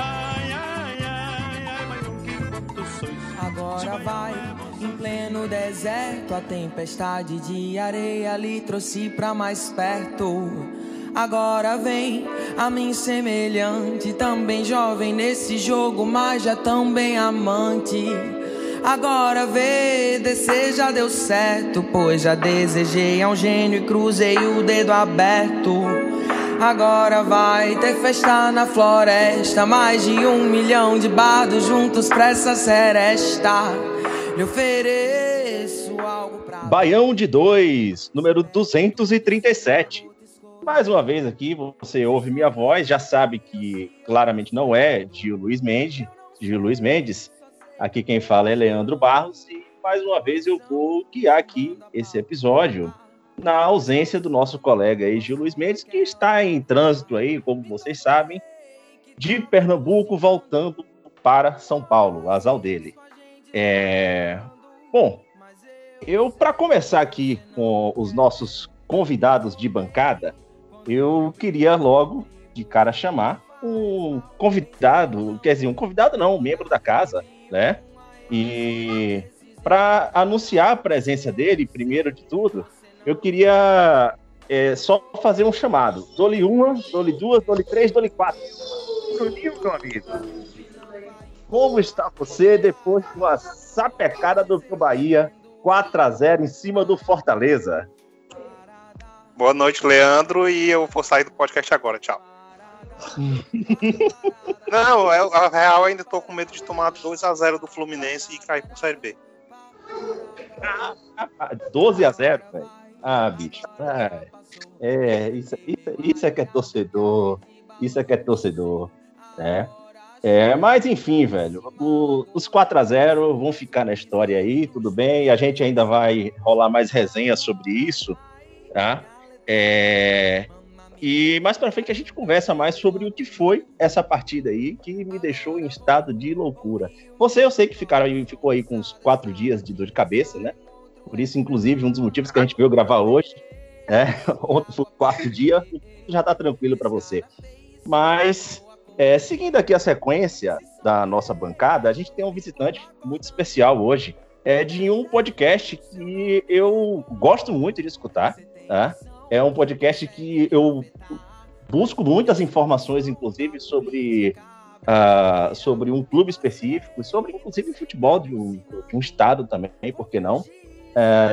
Ai, ai, ai, ai, mas não que quanto sois. Agora vai, em pleno deserto, a tempestade de areia lhe trouxe pra mais perto. Agora vem a mim semelhante, também jovem nesse jogo, mas já também amante. Agora vê, descer já deu certo, pois já desejei a um gênio e cruzei o dedo aberto. Agora vai ter festa na floresta, mais de 1 milhão de bardos juntos pra essa seresta. Lhe ofereço algo pra... Baião de 2, número 237. Mais uma vez aqui, você ouve minha voz, já sabe que claramente não é Gil Luiz Mendes. Aqui quem fala é Leandro Barros e mais uma vez eu vou guiar aqui esse episódio na ausência do nosso colega aí, Gil Luiz Mendes, que está em trânsito aí, como vocês sabem, de Pernambuco voltando para São Paulo, azar dele. Bom, eu para começar aqui com os nossos convidados de bancada, eu queria logo de cara chamar um membro da casa, né? E para anunciar a presença dele, primeiro de tudo, eu queria só fazer um chamado. Dole 1, dole 2, dole 3, dole 4. Bruninho, meu amigo, como está você depois de uma sapecada do Bahia 4-0 em cima do Fortaleza? Boa noite, Leandro, e eu vou sair do podcast agora, tchau. Não, a real, ainda tô com medo de tomar 2-0 do Fluminense e cair pro Série B. 12-0, velho? Ah, bicho. Isso é que é torcedor. Isso é que é torcedor, né? Mas enfim, velho, os 4-0 vão ficar na história aí, tudo bem. A gente ainda vai rolar mais resenha sobre isso, tá? E mais pra frente a gente conversa mais sobre o que foi essa partida aí que me deixou em estado de loucura. Você, eu sei que ficou aí com uns 4 dias de dor de cabeça, né? Por isso, inclusive, um dos motivos que a gente veio gravar hoje, né? Ontem foi o 4º dia, já tá tranquilo pra você. Mas, seguindo aqui a sequência da nossa bancada, a gente tem um visitante muito especial hoje, de um podcast que eu gosto muito de escutar, tá? É um podcast que eu busco muitas informações, inclusive, sobre um clube específico, sobre, inclusive, futebol de um estado também, por que não?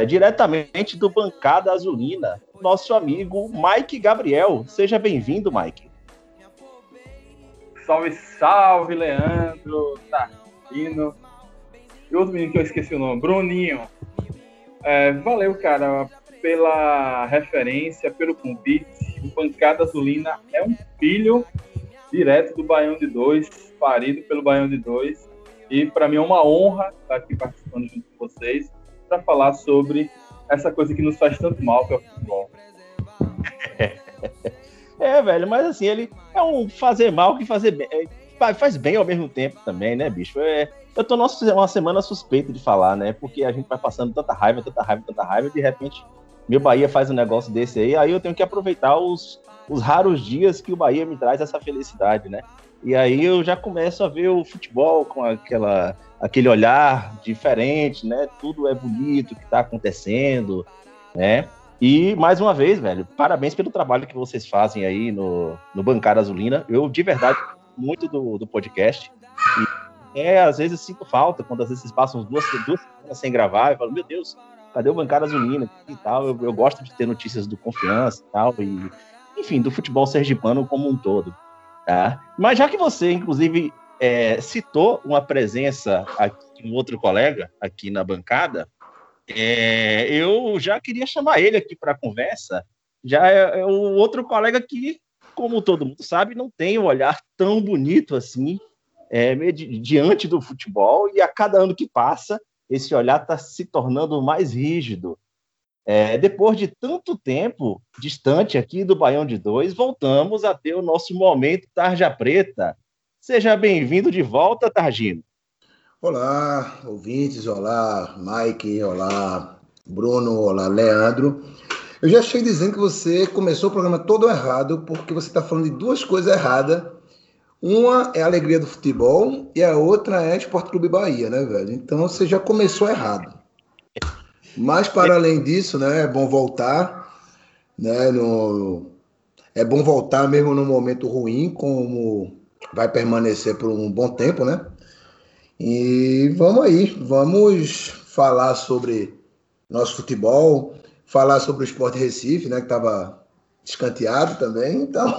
Diretamente do Bancada Azulina, nosso amigo Mike Gabriel. Seja bem-vindo, Mike. Salve, salve, Leandro, Targino. E outro menino que eu esqueci o nome, Bruninho. Valeu, cara, pela referência, pelo convite. O Bancada Azulina é um filho direto do Baião de Dois, parido pelo Baião de Dois, e para mim é uma honra estar aqui participando junto com vocês para falar sobre essa coisa que nos faz tanto mal, que é o futebol. Velho, mas assim, ele é um fazer mal que fazer bem, faz bem ao mesmo tempo também, né, bicho? Eu tô numa semana suspeita de falar, né, porque a gente vai passando tanta raiva, de repente meu Bahia faz um negócio desse aí eu tenho que aproveitar os raros dias que o Bahia me traz essa felicidade, né? E aí eu já começo a ver o futebol com aquele olhar diferente, né? Tudo é bonito o que tá acontecendo, né? E, mais uma vez, velho, parabéns pelo trabalho que vocês fazem aí no Bancada Azulina. Eu, de verdade, muito do podcast. E às vezes eu sinto falta, quando às vezes vocês passam duas semanas sem gravar, eu falo, meu Deus, cadê o Bancada Azulina e tal? Eu gosto de ter notícias do Confiança e tal, e, enfim, do futebol sergipano como um todo, tá? Mas já que você, inclusive, citou uma presença aqui, um outro colega aqui na bancada, eu já queria chamar ele aqui para a conversa. Já é um outro colega que, como todo mundo sabe, não tem um olhar tão bonito assim diante do futebol, e a cada ano que passa, esse olhar está se tornando mais rígido. Depois de tanto tempo distante aqui do Baião de Dois, voltamos a ter o nosso momento Tarja Preta. Seja bem-vindo de volta, Targino. Olá, ouvintes, olá, Mike, olá, Bruno, olá, Leandro. Eu já achei dizendo que você começou o programa todo errado, porque você está falando de duas coisas erradas. Uma é a alegria do futebol e a outra é Sport Clube Bahia, né, velho? Então você já começou errado. Mas para além disso, né, é bom voltar, né, é bom voltar mesmo num momento ruim, como vai permanecer por um bom tempo, né? E vamos aí, vamos falar sobre nosso futebol, falar sobre o Sport Recife, né, que estava escanteado também, então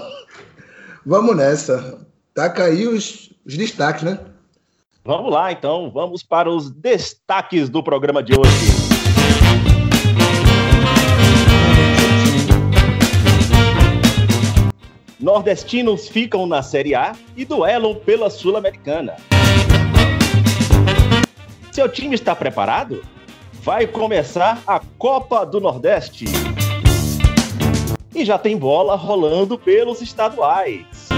vamos nessa. Taca aí os destaques, né? Vamos lá, então. Vamos para os destaques do programa de hoje. Nordestinos ficam na Série A e duelam pela Sul-Americana. Seu time está preparado? Vai começar a Copa do Nordeste. E já tem bola rolando pelos estaduais.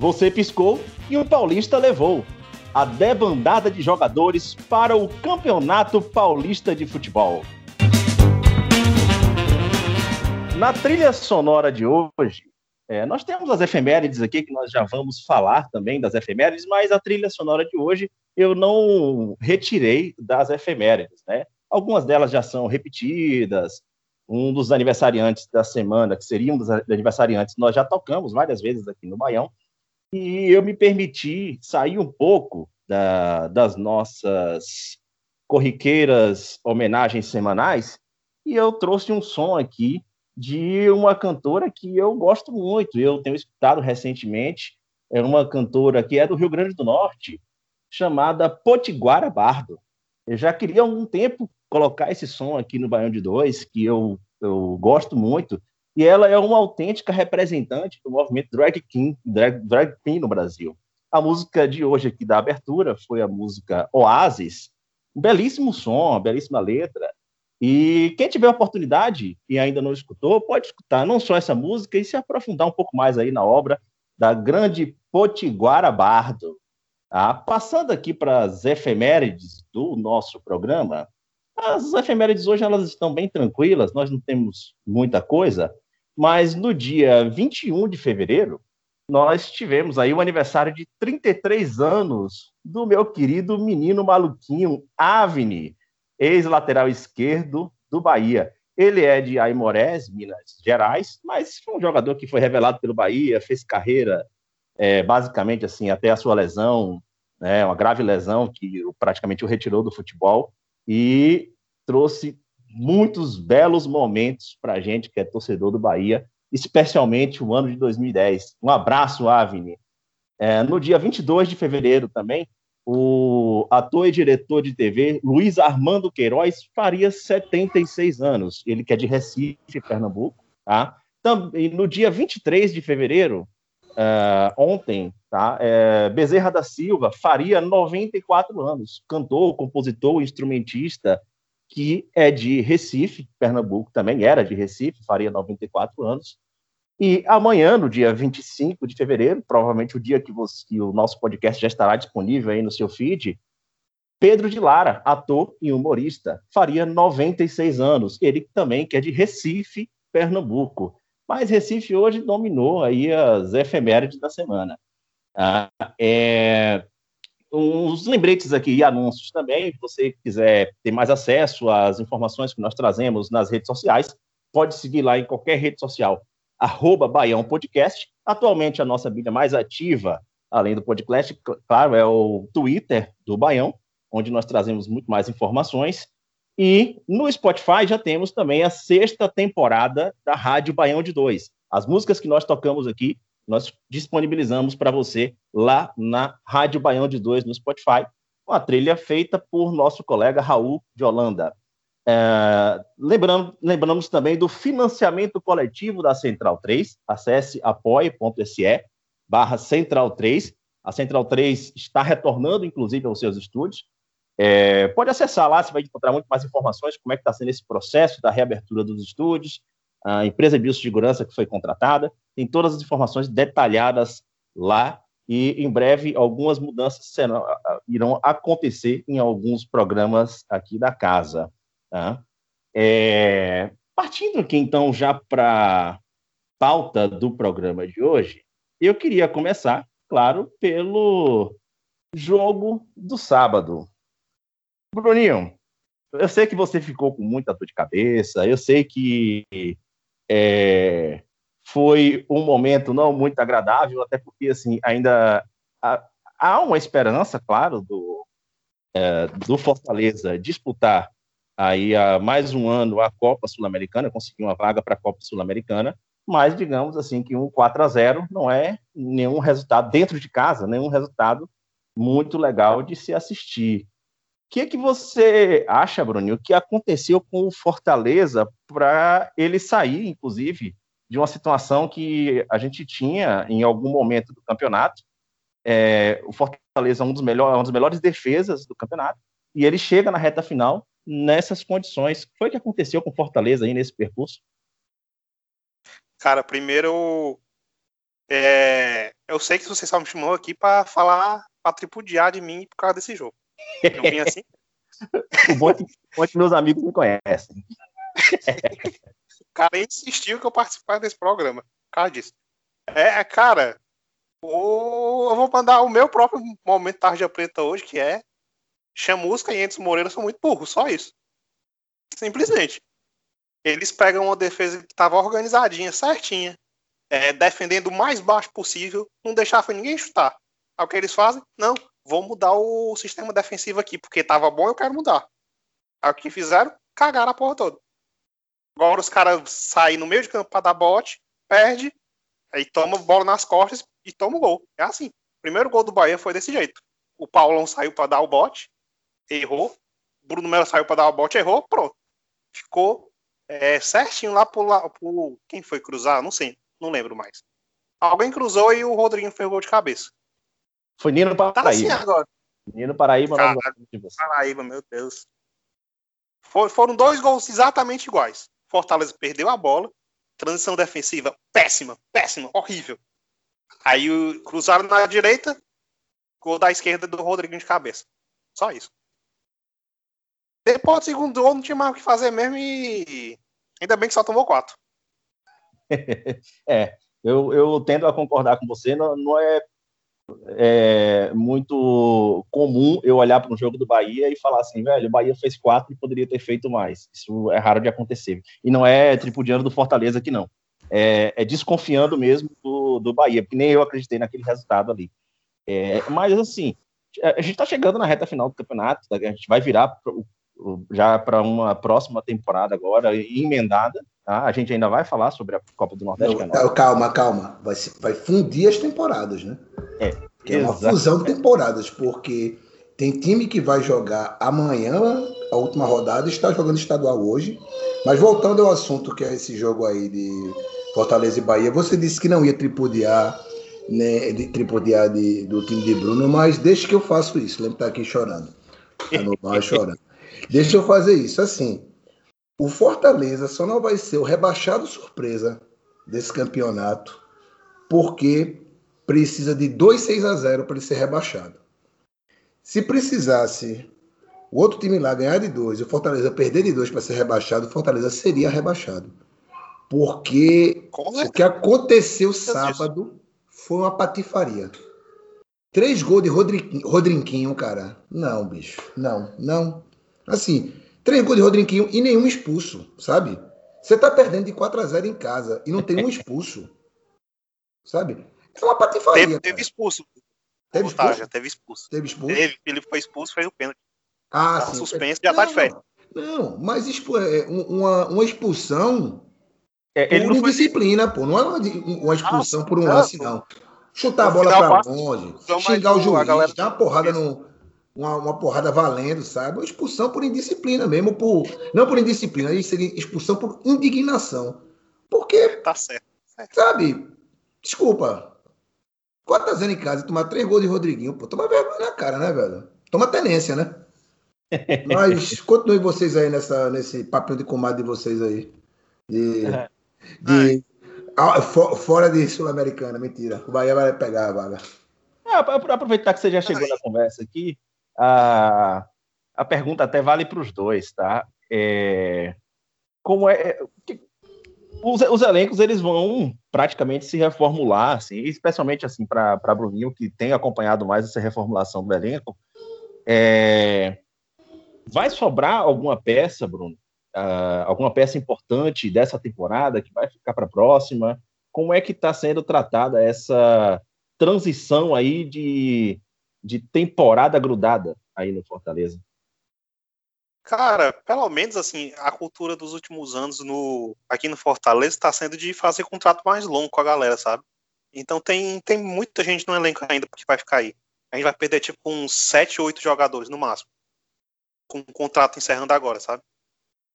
Você piscou e o paulista levou a debandada de jogadores para o Campeonato Paulista de Futebol. Na trilha sonora de hoje, nós temos as efemérides aqui, que nós já vamos falar também das efemérides, mas a trilha sonora de hoje eu não retirei das efemérides, né? Algumas delas já são repetidas. Um dos aniversariantes da semana, que seria um dos aniversariantes, nós já tocamos várias vezes aqui no Baião. E eu me permiti sair um pouco das nossas corriqueiras homenagens semanais, e eu trouxe um som aqui de uma cantora que eu gosto muito, eu tenho escutado recentemente, é uma cantora que é do Rio Grande do Norte, chamada Potiguara Bardo. Eu já queria há algum tempo colocar esse som aqui no Baião de Dois, que eu gosto muito. E ela é uma autêntica representante do movimento drag queen no Brasil. A música de hoje aqui da abertura foi a música Oásis. Um belíssimo som, uma belíssima letra. E quem tiver oportunidade e ainda não escutou, pode escutar não só essa música e se aprofundar um pouco mais aí na obra da grande Potiguara Bardo. Ah, passando aqui para as efemérides do nosso programa, as efemérides hoje elas estão bem tranquilas, nós não temos muita coisa. Mas no dia 21 de fevereiro, nós tivemos aí o aniversário de 33 anos do meu querido menino maluquinho, Avni, ex-lateral esquerdo do Bahia. Ele é de Aimorés, Minas Gerais, mas foi um jogador que foi revelado pelo Bahia, fez carreira basicamente assim, até a sua lesão, né, uma grave lesão que praticamente o retirou do futebol e trouxe muitos belos momentos para a gente que é torcedor do Bahia, especialmente o ano de 2010. Um abraço, Avni. No dia 22 de fevereiro também, o ator e diretor de TV Luiz Armando Queiroz faria 76 anos. Ele que é de Recife, Pernambuco. Tá? Também, no dia 23 de fevereiro, ontem, tá? Bezerra da Silva faria 94 anos, cantor, compositor, instrumentista, que é de Recife, Pernambuco, também era de Recife, faria 94 anos. E amanhã, no dia 25 de fevereiro, provavelmente o dia que o nosso podcast já estará disponível aí no seu feed, Pedro de Lara, ator e humorista, faria 96 anos. Ele também que é de Recife, Pernambuco. Mas Recife hoje dominou aí as efemérides da semana. Uns lembretes aqui e anúncios também, se você quiser ter mais acesso às informações que nós trazemos nas redes sociais, pode seguir lá em qualquer rede social, @BaiãoPodcast. Atualmente a nossa mídia mais ativa, além do podcast, claro, é o Twitter do Baião, onde nós trazemos muito mais informações. E no Spotify já temos também a 6ª temporada da Rádio Baião de Dois. As músicas que nós tocamos aqui, nós disponibilizamos para você lá na Rádio Baião de Dois, no Spotify, uma trilha feita por nosso colega Raul de Holanda. Lembramos também do financiamento coletivo da Central 3, acesse apoia.se/Central3 A Central 3 está retornando, inclusive, aos seus estúdios. Pode acessar lá, você vai encontrar muito mais informações, como é que está sendo esse processo da reabertura dos estúdios, a empresa de biossegurança que foi contratada, tem todas as informações detalhadas lá, e em breve algumas mudanças irão acontecer em alguns programas aqui da casa. Tá? Partindo aqui, então, já para a pauta do programa de hoje, eu queria começar, claro, pelo jogo do sábado. Bruninho, eu sei que você ficou com muita dor de cabeça, eu sei que foi um momento não muito agradável, até porque assim, ainda há uma esperança, claro, do Fortaleza disputar aí há mais um ano a Copa Sul-Americana, conseguir uma vaga para a Copa Sul-Americana, mas digamos assim que um 4-0 não é nenhum resultado dentro de casa, nenhum resultado muito legal de se assistir. O que você acha, Bruninho, que aconteceu com o Fortaleza para ele sair, inclusive, de uma situação que a gente tinha em algum momento do campeonato? O Fortaleza é uma das melhores defesas do campeonato e ele chega na reta final nessas condições. O que foi que aconteceu com o Fortaleza aí nesse percurso? Cara, primeiro, eu sei que você só me chamou aqui para falar, para tripudiar de mim por causa desse jogo. Eu vim assim. O bom é que meus amigos me conhecem. O cara insistiu que eu participasse desse programa. O cara disse: cara, eu vou mandar o meu próprio momento tarja preta hoje, que é Chamusca e Enderson Moreira são muito burros, só isso. Simplesmente. Eles pegam uma defesa que estava organizadinha, certinha, defendendo o mais baixo possível, não deixava ninguém chutar. Aí o que eles fazem? Não. Vou mudar o sistema defensivo aqui, porque tava bom, eu quero mudar. Aí o que fizeram? Cagaram a porra toda. Agora os caras saem no meio de campo pra dar bote, perde, aí toma bola nas costas e toma o gol. É assim. O primeiro gol do Bahia foi desse jeito. O Paulão saiu pra dar o bote, errou. O Bruno Melo saiu pra dar o bote, errou, pronto. Ficou certinho lá pro... Quem foi cruzar? Não sei, não lembro mais. Alguém cruzou e o Rodriguinho fez o gol de cabeça. Foi Nino Paraíba. Tá assim agora. Nino Paraíba. Paraíba, meu Deus. Foram dois gols exatamente iguais. Fortaleza perdeu a bola. Transição defensiva péssima, horrível. Aí cruzaram na direita, gol da esquerda do Rodriguinho de cabeça. Só isso. Depois do segundo gol, não tinha mais o que fazer mesmo e ainda bem que só tomou 4. Eu tendo a concordar com você, não é muito comum eu olhar para um jogo do Bahia e falar assim, velho, o Bahia fez 4 e poderia ter feito mais. Isso é raro de acontecer. E não é tripudiano do Fortaleza aqui, não. É desconfiando mesmo do Bahia, porque nem eu acreditei naquele resultado ali. Mas, assim, a gente está chegando na reta final do campeonato, a gente vai virar já para uma próxima temporada agora, emendada. Tá? A gente ainda vai falar sobre a Copa do Nordeste. Calma. Vai fundir as temporadas, né? Que é uma fusão de temporadas, porque tem time que vai jogar amanhã a última rodada, está jogando estadual hoje. Mas voltando ao assunto que é esse jogo aí de Fortaleza e Bahia, você disse que não ia tripudiar, né, do time de Bruno, mas deixa que eu faço isso. Lembra que tá aqui chorando. Tá no bar chorando. Deixa eu fazer isso. Assim, o Fortaleza só não vai ser o rebaixado surpresa desse campeonato, porque precisa de 2-6-0 para ele ser rebaixado. Se precisasse o outro time lá ganhar de 2 e o Fortaleza perder de 2 para ser rebaixado, o Fortaleza seria rebaixado. Porque o que aconteceu sábado foi uma patifaria. 3 gols de Rodriguinho, cara. Não, bicho. Não. Assim, 3 gols de Rodriguinho e nenhum expulso, sabe? Você tá perdendo de 4-0 em casa e não tem um expulso. Sabe? É uma patifaria. Teve expulso. Teve expulso. Ele foi expulso, fez o pênalti. Tá sim. Suspenso, já tá de férias. Não, mas uma expulsão por indisciplina, pô. Não é uma expulsão por um lance, não. Chutar a bola pra longe, xingar o juiz, dar uma porrada uma porrada valendo, sabe? Uma expulsão por indisciplina mesmo. Não por indisciplina, aí seria expulsão por indignação. Porque... Tá certo. Sabe? Desculpa. 4-0 em casa e tomar 3 gols de Rodriguinho, pô, toma vergonha na cara, né, velho? Toma tenência, né? Mas continuem vocês aí nesse papel de comadre de vocês aí. Fora de Sul-Americana, mentira. O Bahia vai pegar a vaga. Para aproveitar que você já chegou na conversa aqui, a pergunta até vale para os dois, tá? Como é... Os elencos, eles vão praticamente se reformular, assim, especialmente assim, para Bruninho, que tem acompanhado mais essa reformulação do elenco. Vai sobrar alguma peça, Bruno? Alguma peça importante dessa temporada que vai ficar para a próxima? Como é que está sendo tratada essa transição aí de temporada grudada aí no Fortaleza? Cara, pelo menos assim, a cultura dos últimos anos aqui no Fortaleza está sendo de fazer contrato mais longo com a galera, sabe? Então tem muita gente no elenco ainda que vai ficar aí. A gente vai perder tipo uns 7, 8 jogadores no máximo. Com o contrato encerrando agora, sabe?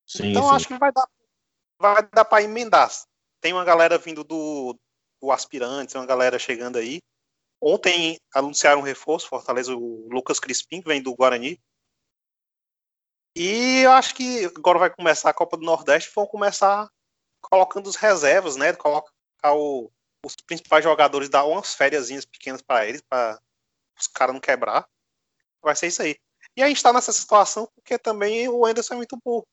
Sim, então sim. Acho que vai dar para emendar. Tem uma galera vindo do aspirante, tem uma galera chegando aí. Ontem anunciaram um reforço, Fortaleza, o Lucas Crispim, que vem do Guarani. E eu acho que agora vai começar a Copa do Nordeste, vão começar colocando os reservas, né? Colocar os principais jogadores, dar umas fériazinhas pequenas para eles, para os caras não quebrar. Vai ser isso aí. E a gente tá nessa situação porque também o Enderson é muito burro.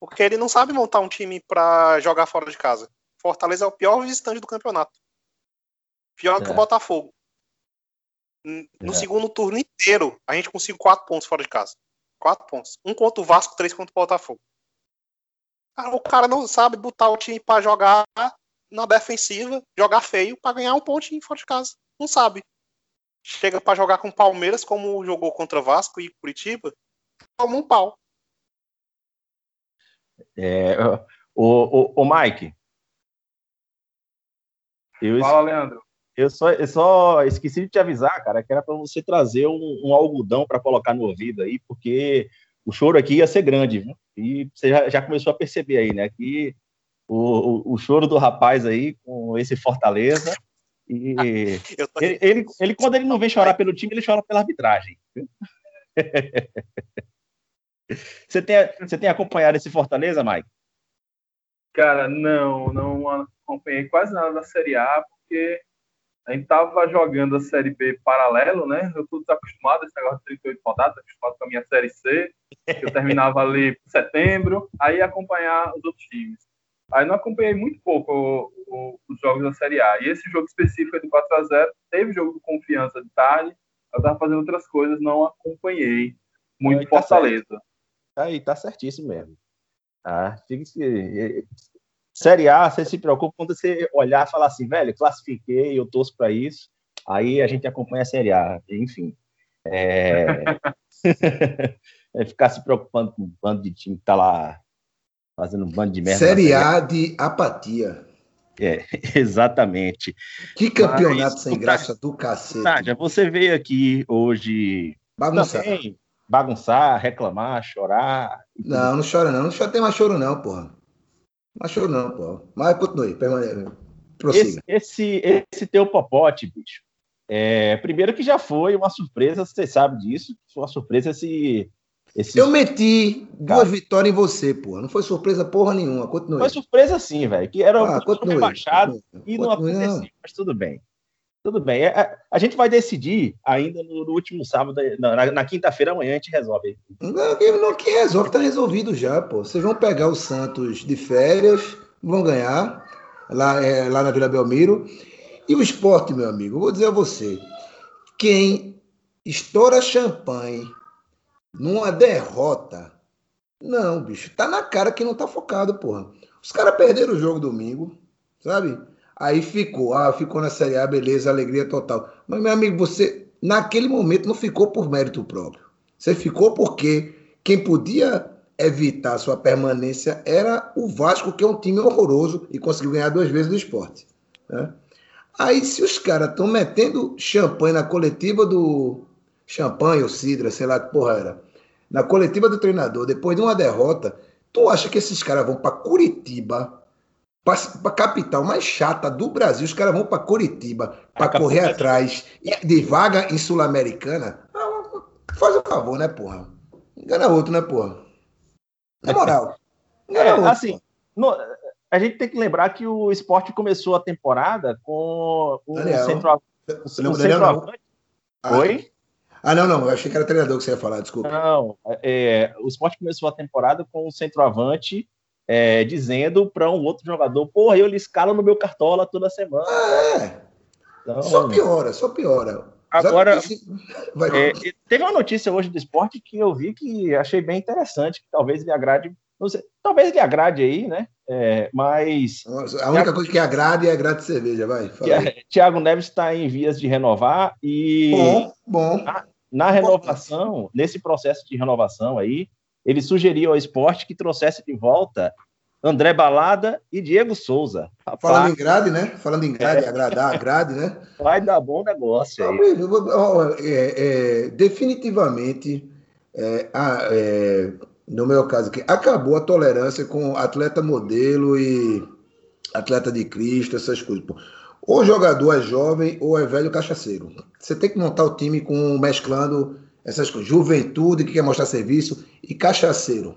Porque ele não sabe montar um time para jogar fora de casa. Fortaleza é o pior visitante do campeonato. Pior que o Botafogo. No segundo turno inteiro, a gente conseguiu 4 pontos fora de casa. 4 pontos. 1 contra o Vasco, 3 contra o Botafogo. O cara não sabe botar o time pra jogar na defensiva, jogar feio, pra ganhar um pontinho fora de casa. Não sabe. Chega pra jogar com o Palmeiras, como jogou contra Vasco e Curitiba, toma um pau. O Mike. Fala, Leandro. Eu só esqueci de te avisar, cara, que era para você trazer um algodão para colocar no ouvido aí, porque o choro aqui ia ser grande, viu? E você já começou a perceber aí, né? Que o choro do rapaz aí, com esse Fortaleza, e ele quando ele não vem chorar pelo time, ele chora pela arbitragem. Você tem acompanhado esse Fortaleza, Mike? Cara, não acompanhei quase nada da Série A, porque... A gente tava jogando a Série B paralelo, né? Eu tô desacostumado a esse negócio de 38 rodadas, acostumado com a minha Série C, que eu terminava ali em setembro, aí acompanhar os outros times. Aí não acompanhei muito pouco os jogos da Série A. E esse jogo específico é do 4-0, teve jogo de Confiança de tarde, eu tava fazendo outras coisas, não acompanhei muito Fortaleza. Tá certíssimo mesmo. Série A, você se preocupa quando você olhar e falar assim, velho, classifiquei, eu torço pra isso, aí a gente acompanha a Série A, enfim. Ficar se preocupando com um bando de time que tá lá fazendo um bando de merda. Série A de apatia. Exatamente. Que campeonato sem graça do cacete. Nádia, você veio aqui hoje bagunçar, reclamar, chorar. Não chora não, não tem mais choro não, porra. Achou não, pô. Mas continue, permanece. Prossiga. Esse teu popote, bicho. Primeiro que já foi uma surpresa, você sabe disso. Foi uma surpresa esse... Eu meti 2 vitórias em você, pô. Não foi surpresa porra nenhuma. Continue. Foi surpresa sim, velho. Que era um baixado e não aconteceu. Mas tudo bem. Tudo bem. A gente vai decidir ainda no último sábado, na quinta-feira, amanhã a gente resolve. Não, que resolve, tá resolvido já, pô. Vocês vão pegar o Santos de férias, vão ganhar, lá na Vila Belmiro. E o Sport, meu amigo, eu vou dizer a você, quem estoura champanhe numa derrota, não, bicho, tá na cara que não tá focado, porra. Os caras perderam o jogo domingo, sabe? Aí ficou na Série A, beleza, alegria total. Mas, meu amigo, você, naquele momento, não ficou por mérito próprio. Você ficou porque quem podia evitar sua permanência era o Vasco, que é um time horroroso e conseguiu ganhar 2 vezes do Sport, né? Aí, se os caras estão metendo champanhe na coletiva do... Champanhe ou cidra, sei lá que porra era. Na coletiva do treinador, depois de uma derrota, tu acha que esses caras vão para Curitiba... para a capital mais chata do Brasil, os caras vão para Curitiba para correr atrás de vaga em Sul-Americana. Faz um favor, né, porra? Engana outro, né, porra? Na moral. Engana outro. Assim, a gente tem que lembrar que o Sport começou a temporada com o centroavante. Oi? Não. Eu achei que era treinador que você ia falar, desculpa. Não, o Sport começou a temporada com o centroavante dizendo para um outro jogador: porra, eu lhe escalo no meu cartola toda semana. Então, só piora. Agora, teve uma notícia hoje do Sport que eu vi que achei bem interessante, que talvez lhe agrade, não sei, talvez lhe agrade aí, né? Mas... A única coisa que agrade é a grade de cerveja, vai. Thiago Neves está em vias de renovar e... Bom. Na renovação, nesse processo de renovação aí, ele sugeriu ao Sport que trouxesse de volta André Balada e Diego Souza. Rapaz. Falando em grade, né? Agradar a grade, né? Vai dar bom negócio aí. Definitivamente, no meu caso aqui, acabou a tolerância com atleta modelo e atleta de Cristo, essas coisas. Ou o jogador é jovem ou é velho cachaceiro. Você tem que montar o time mesclando essas coisas. Juventude, que quer mostrar serviço, e cachaceiro,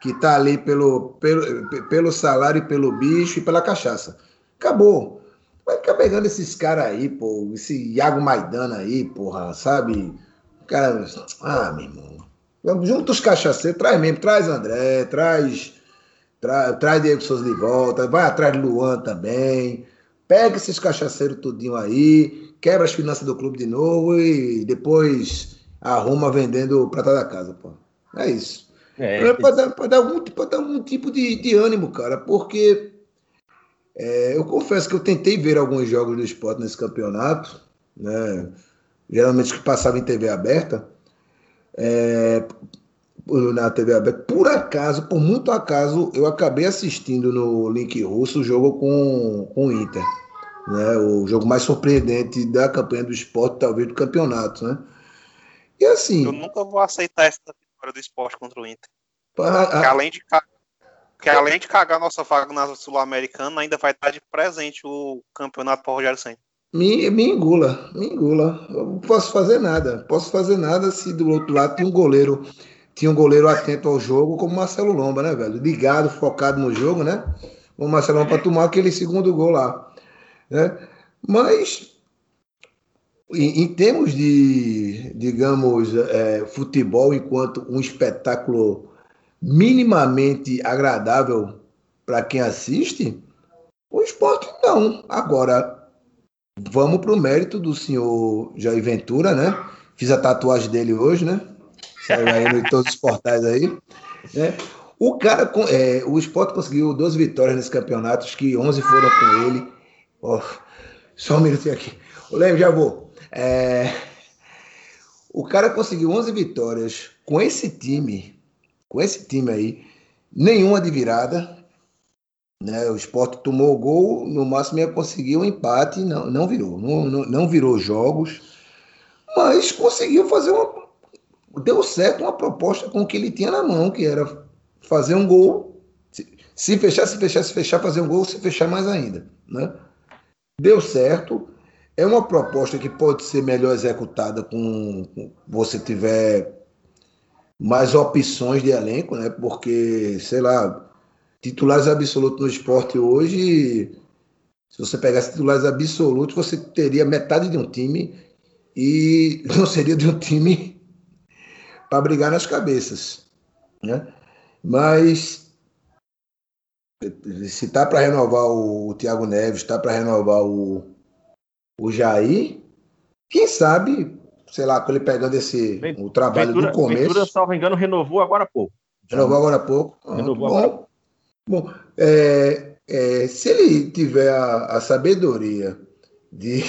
que tá ali pelo salário, pelo bicho e pela cachaça. Acabou. Vai ficar pegando esses caras aí, pô. Esse Iago Maidana aí, porra, sabe? O cara... meu irmão. Junta os cachaceiros, traz mesmo. Traz André, traz Diego Souza de volta, vai atrás de Luan também. Pega esses cachaceiros tudinho aí, quebra as finanças do clube de novo e depois arruma vendendo o prato da casa, pô. É isso. Para dar algum tipo de ânimo, cara, porque eu confesso que eu tentei ver alguns jogos do Sport nesse campeonato, né? Geralmente que passava em TV aberta, na TV aberta. Por muito acaso, eu acabei assistindo no Link Russo o jogo com o Inter, né? O jogo mais surpreendente da campanha do Sport, talvez do campeonato, né? E assim... Eu nunca vou aceitar essa do Sport contra o Inter. Além de cagar nossa vaga na Sul-Americana, ainda vai estar de presente o campeonato para o Rogério Ceni. Me engula. Eu não posso fazer nada. Se do outro lado tinha um goleiro atento ao jogo, como o Marcelo Lomba, né, velho? Ligado, focado no jogo, né? O Marcelo Lomba para tomar aquele segundo gol lá, né? Mas... Em termos de, digamos, futebol enquanto um espetáculo minimamente agradável para quem assiste, o Sport não. Agora, vamos para o mérito do senhor Jair Ventura, né? Fiz a tatuagem dele hoje, né? Saiu aí em todos os portais aí. Né? O Sport conseguiu 12 vitórias nesse campeonato, acho que 11 foram com ele. Oh, só um minutinho aqui. Eu lembro, já vou. O cara conseguiu 11 vitórias com esse time, aí, nenhuma de virada, né? O Sport tomou o gol, no máximo ia conseguir um empate, não virou jogos, mas conseguiu fazer deu certo uma proposta com o que ele tinha na mão, que era fazer um gol, se fechar, fazer um gol, se fechar mais ainda, né? Deu certo. É uma proposta que pode ser melhor executada com você tiver mais opções de elenco, né? Porque, sei lá, titulares absolutos no Sport hoje, se você pegasse titulares absolutos, você teria metade de um time e não seria de um time para brigar nas cabeças, né? Mas se tá para renovar o Thiago Neves, tá para renovar o Jair, quem sabe, sei lá, ele pegando o trabalho do começo. Ventura, salvo engano, renovou agora há pouco. Bom, se ele tiver a sabedoria de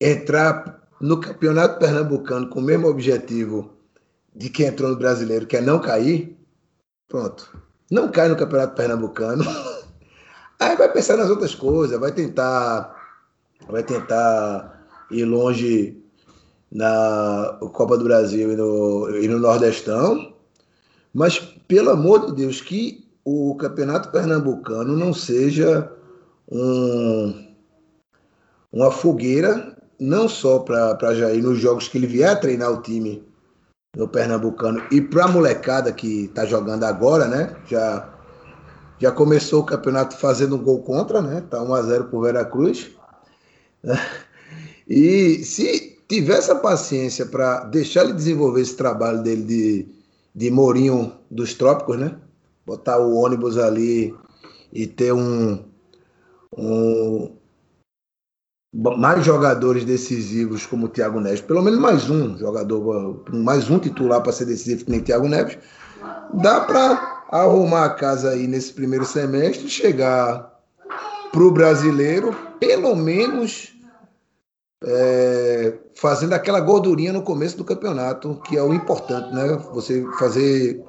entrar no campeonato pernambucano com o mesmo objetivo de quem entrou no brasileiro, que é não cair, pronto. Não cai no campeonato pernambucano. Aí vai pensar nas outras coisas, vai tentar ir longe na Copa do Brasil e no Nordestão, mas, pelo amor de Deus, que o Campeonato Pernambucano não seja uma fogueira, não só para Jair nos jogos que ele vier a treinar o time no Pernambucano, e para a molecada que está jogando agora, né? Já começou o campeonato fazendo um gol contra, né? Tá 1-0 pro Veracruz. E se tivesse a paciência para deixar ele desenvolver esse trabalho dele de Mourinho dos Trópicos, né? Botar o ônibus ali e ter mais jogadores decisivos como o Thiago Neves, pelo menos mais um titular para ser decisivo que nem o Thiago Neves, dá para arrumar a casa aí nesse primeiro semestre, chegar para o brasileiro pelo menos fazendo aquela gordurinha no começo do campeonato, que é o importante, né? Você fazer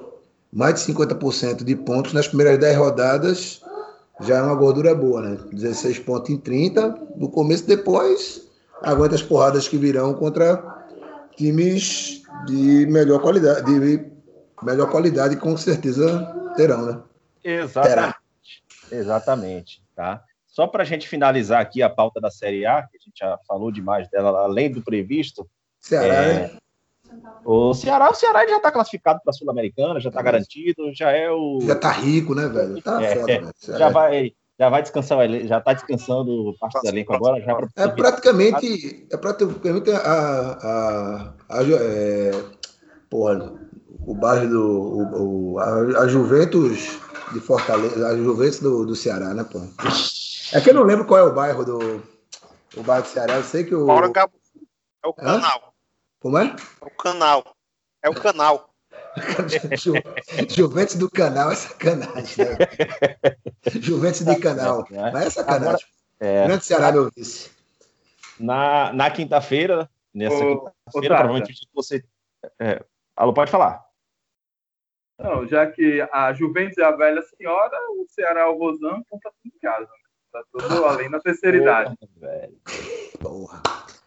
mais de 50% de pontos nas primeiras 10 rodadas já é uma gordura boa, né? 16 pontos em 30, no começo. Depois, aguenta as porradas que virão contra times de melhor qualidade, com certeza terão, né? Exatamente, tá? Só para a gente finalizar aqui a pauta da Série A, que a gente já falou demais dela, além do previsto. Ceará, né? O Ceará já está classificado para a Sul-Americana, já está garantido, já é o... Já está rico, né, velho? Tá foda, velho. Já vai descansar, já está descansando parte do elenco agora. Já praticamente a Juventus de Fortaleza, a Juventus do Ceará, né, pô? É que eu não lembro qual é o bairro do Ceará, eu sei que o... É o Canal. Como é? É o canal. Juventus do Canal é sacanagem, né? Juventus de Canal. Mas é sacanagem. Grande Ceará, meu vice. Na quinta-feira, provavelmente você... Alô, pode falar. Não, já que a Juventus é a velha senhora, o Ceará é o Rosan, então tá tudo em casa. Tá tudo além da terceira idade. Velho. Porra.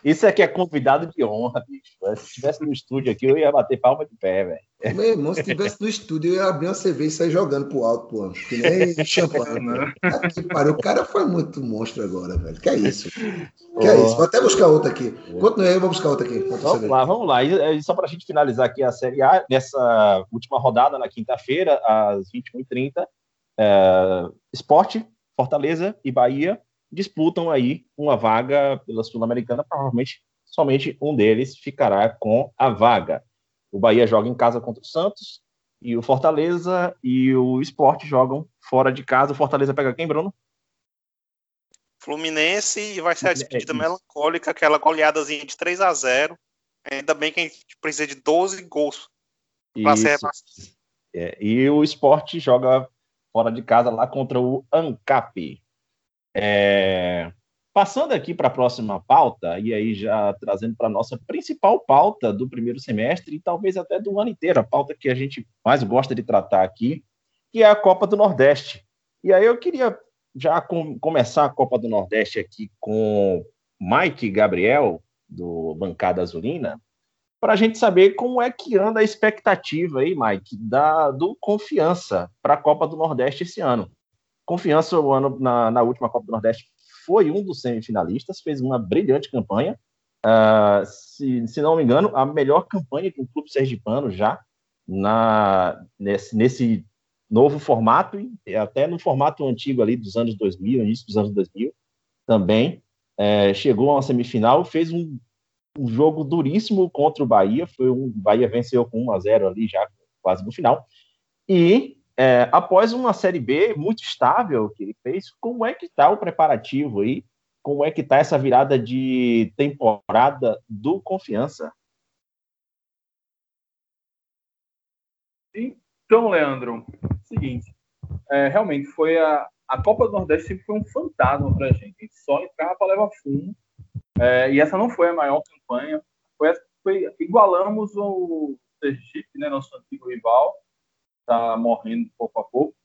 Isso aqui é convidado de honra, bicho. Se estivesse no estúdio aqui, eu ia bater palma de pé, velho. Meu irmão, se estivesse no estúdio, eu ia abrir uma cerveja e sair jogando pro alto, pô. Que nem champanhe. Aqui, o cara foi muito monstro agora, velho. Que é isso? Vou até buscar outra aqui. Continue aí, eu vou buscar outra aqui. Vamos lá. E só pra gente finalizar aqui a Série A, nessa última rodada, na quinta-feira, às 21h30, Sport, Fortaleza e Bahia disputam aí uma vaga pela Sul-Americana. Provavelmente somente um deles ficará com a vaga. O Bahia joga em casa contra o Santos, e o Fortaleza e o Sport jogam fora de casa. O Fortaleza pega quem, Bruno? Fluminense, e vai ser a despedida melancólica, aquela goleadazinha de 3-0. Ainda bem que a gente precisa de 12 gols para ser rebaixado. E o Sport joga fora de casa lá contra o ANCAP. Passando aqui para a próxima pauta, e aí já trazendo para a nossa principal pauta do primeiro semestre, e talvez até do ano inteiro, a pauta que a gente mais gosta de tratar aqui, que é a Copa do Nordeste. E aí eu queria já começar a Copa do Nordeste aqui com Mike Gabriel, do Bancada Azulina, para a gente saber como é que anda a expectativa aí, Mike, do Confiança para a Copa do Nordeste esse ano. Confiança, o ano na última Copa do Nordeste, foi um dos semifinalistas, fez uma brilhante campanha, se não me engano, a melhor campanha que o clube sergipano já nesse novo formato, e até no formato antigo ali dos anos 2000, início dos anos 2000, também chegou a uma semifinal, fez um jogo duríssimo contra o Bahia, o Bahia venceu com 1-0 ali já quase no final, e... após uma Série B muito estável que ele fez, como é que está o preparativo aí? Como é que está essa virada de temporada do Confiança? Então, Leandro, seguinte, realmente foi a Copa do Nordeste sempre foi um fantasma para a gente só entrava para levar fundo, e essa não foi a maior campanha, igualamos o Sergipe, né, nosso antigo rival, está morrendo pouco a pouco.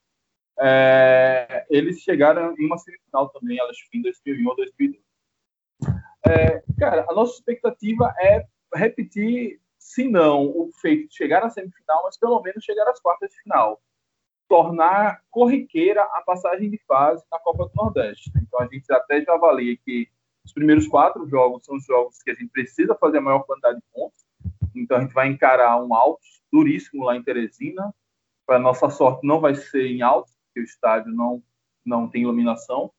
Eles chegaram em uma semifinal também, elas em 2001 ou 2002. Cara, a nossa expectativa é repetir, se não o feito de chegar à semifinal, mas pelo menos chegar às quartas de final. tornar corriqueira a passagem de fase na Copa do Nordeste. Então, a gente até já avalia que os primeiros 4 jogos são os jogos que a gente precisa fazer a maior quantidade de pontos. Então, a gente vai encarar um Altos duríssimo lá em Teresina. Para nossa sorte, não vai ser em Altos, porque o estádio não tem iluminação.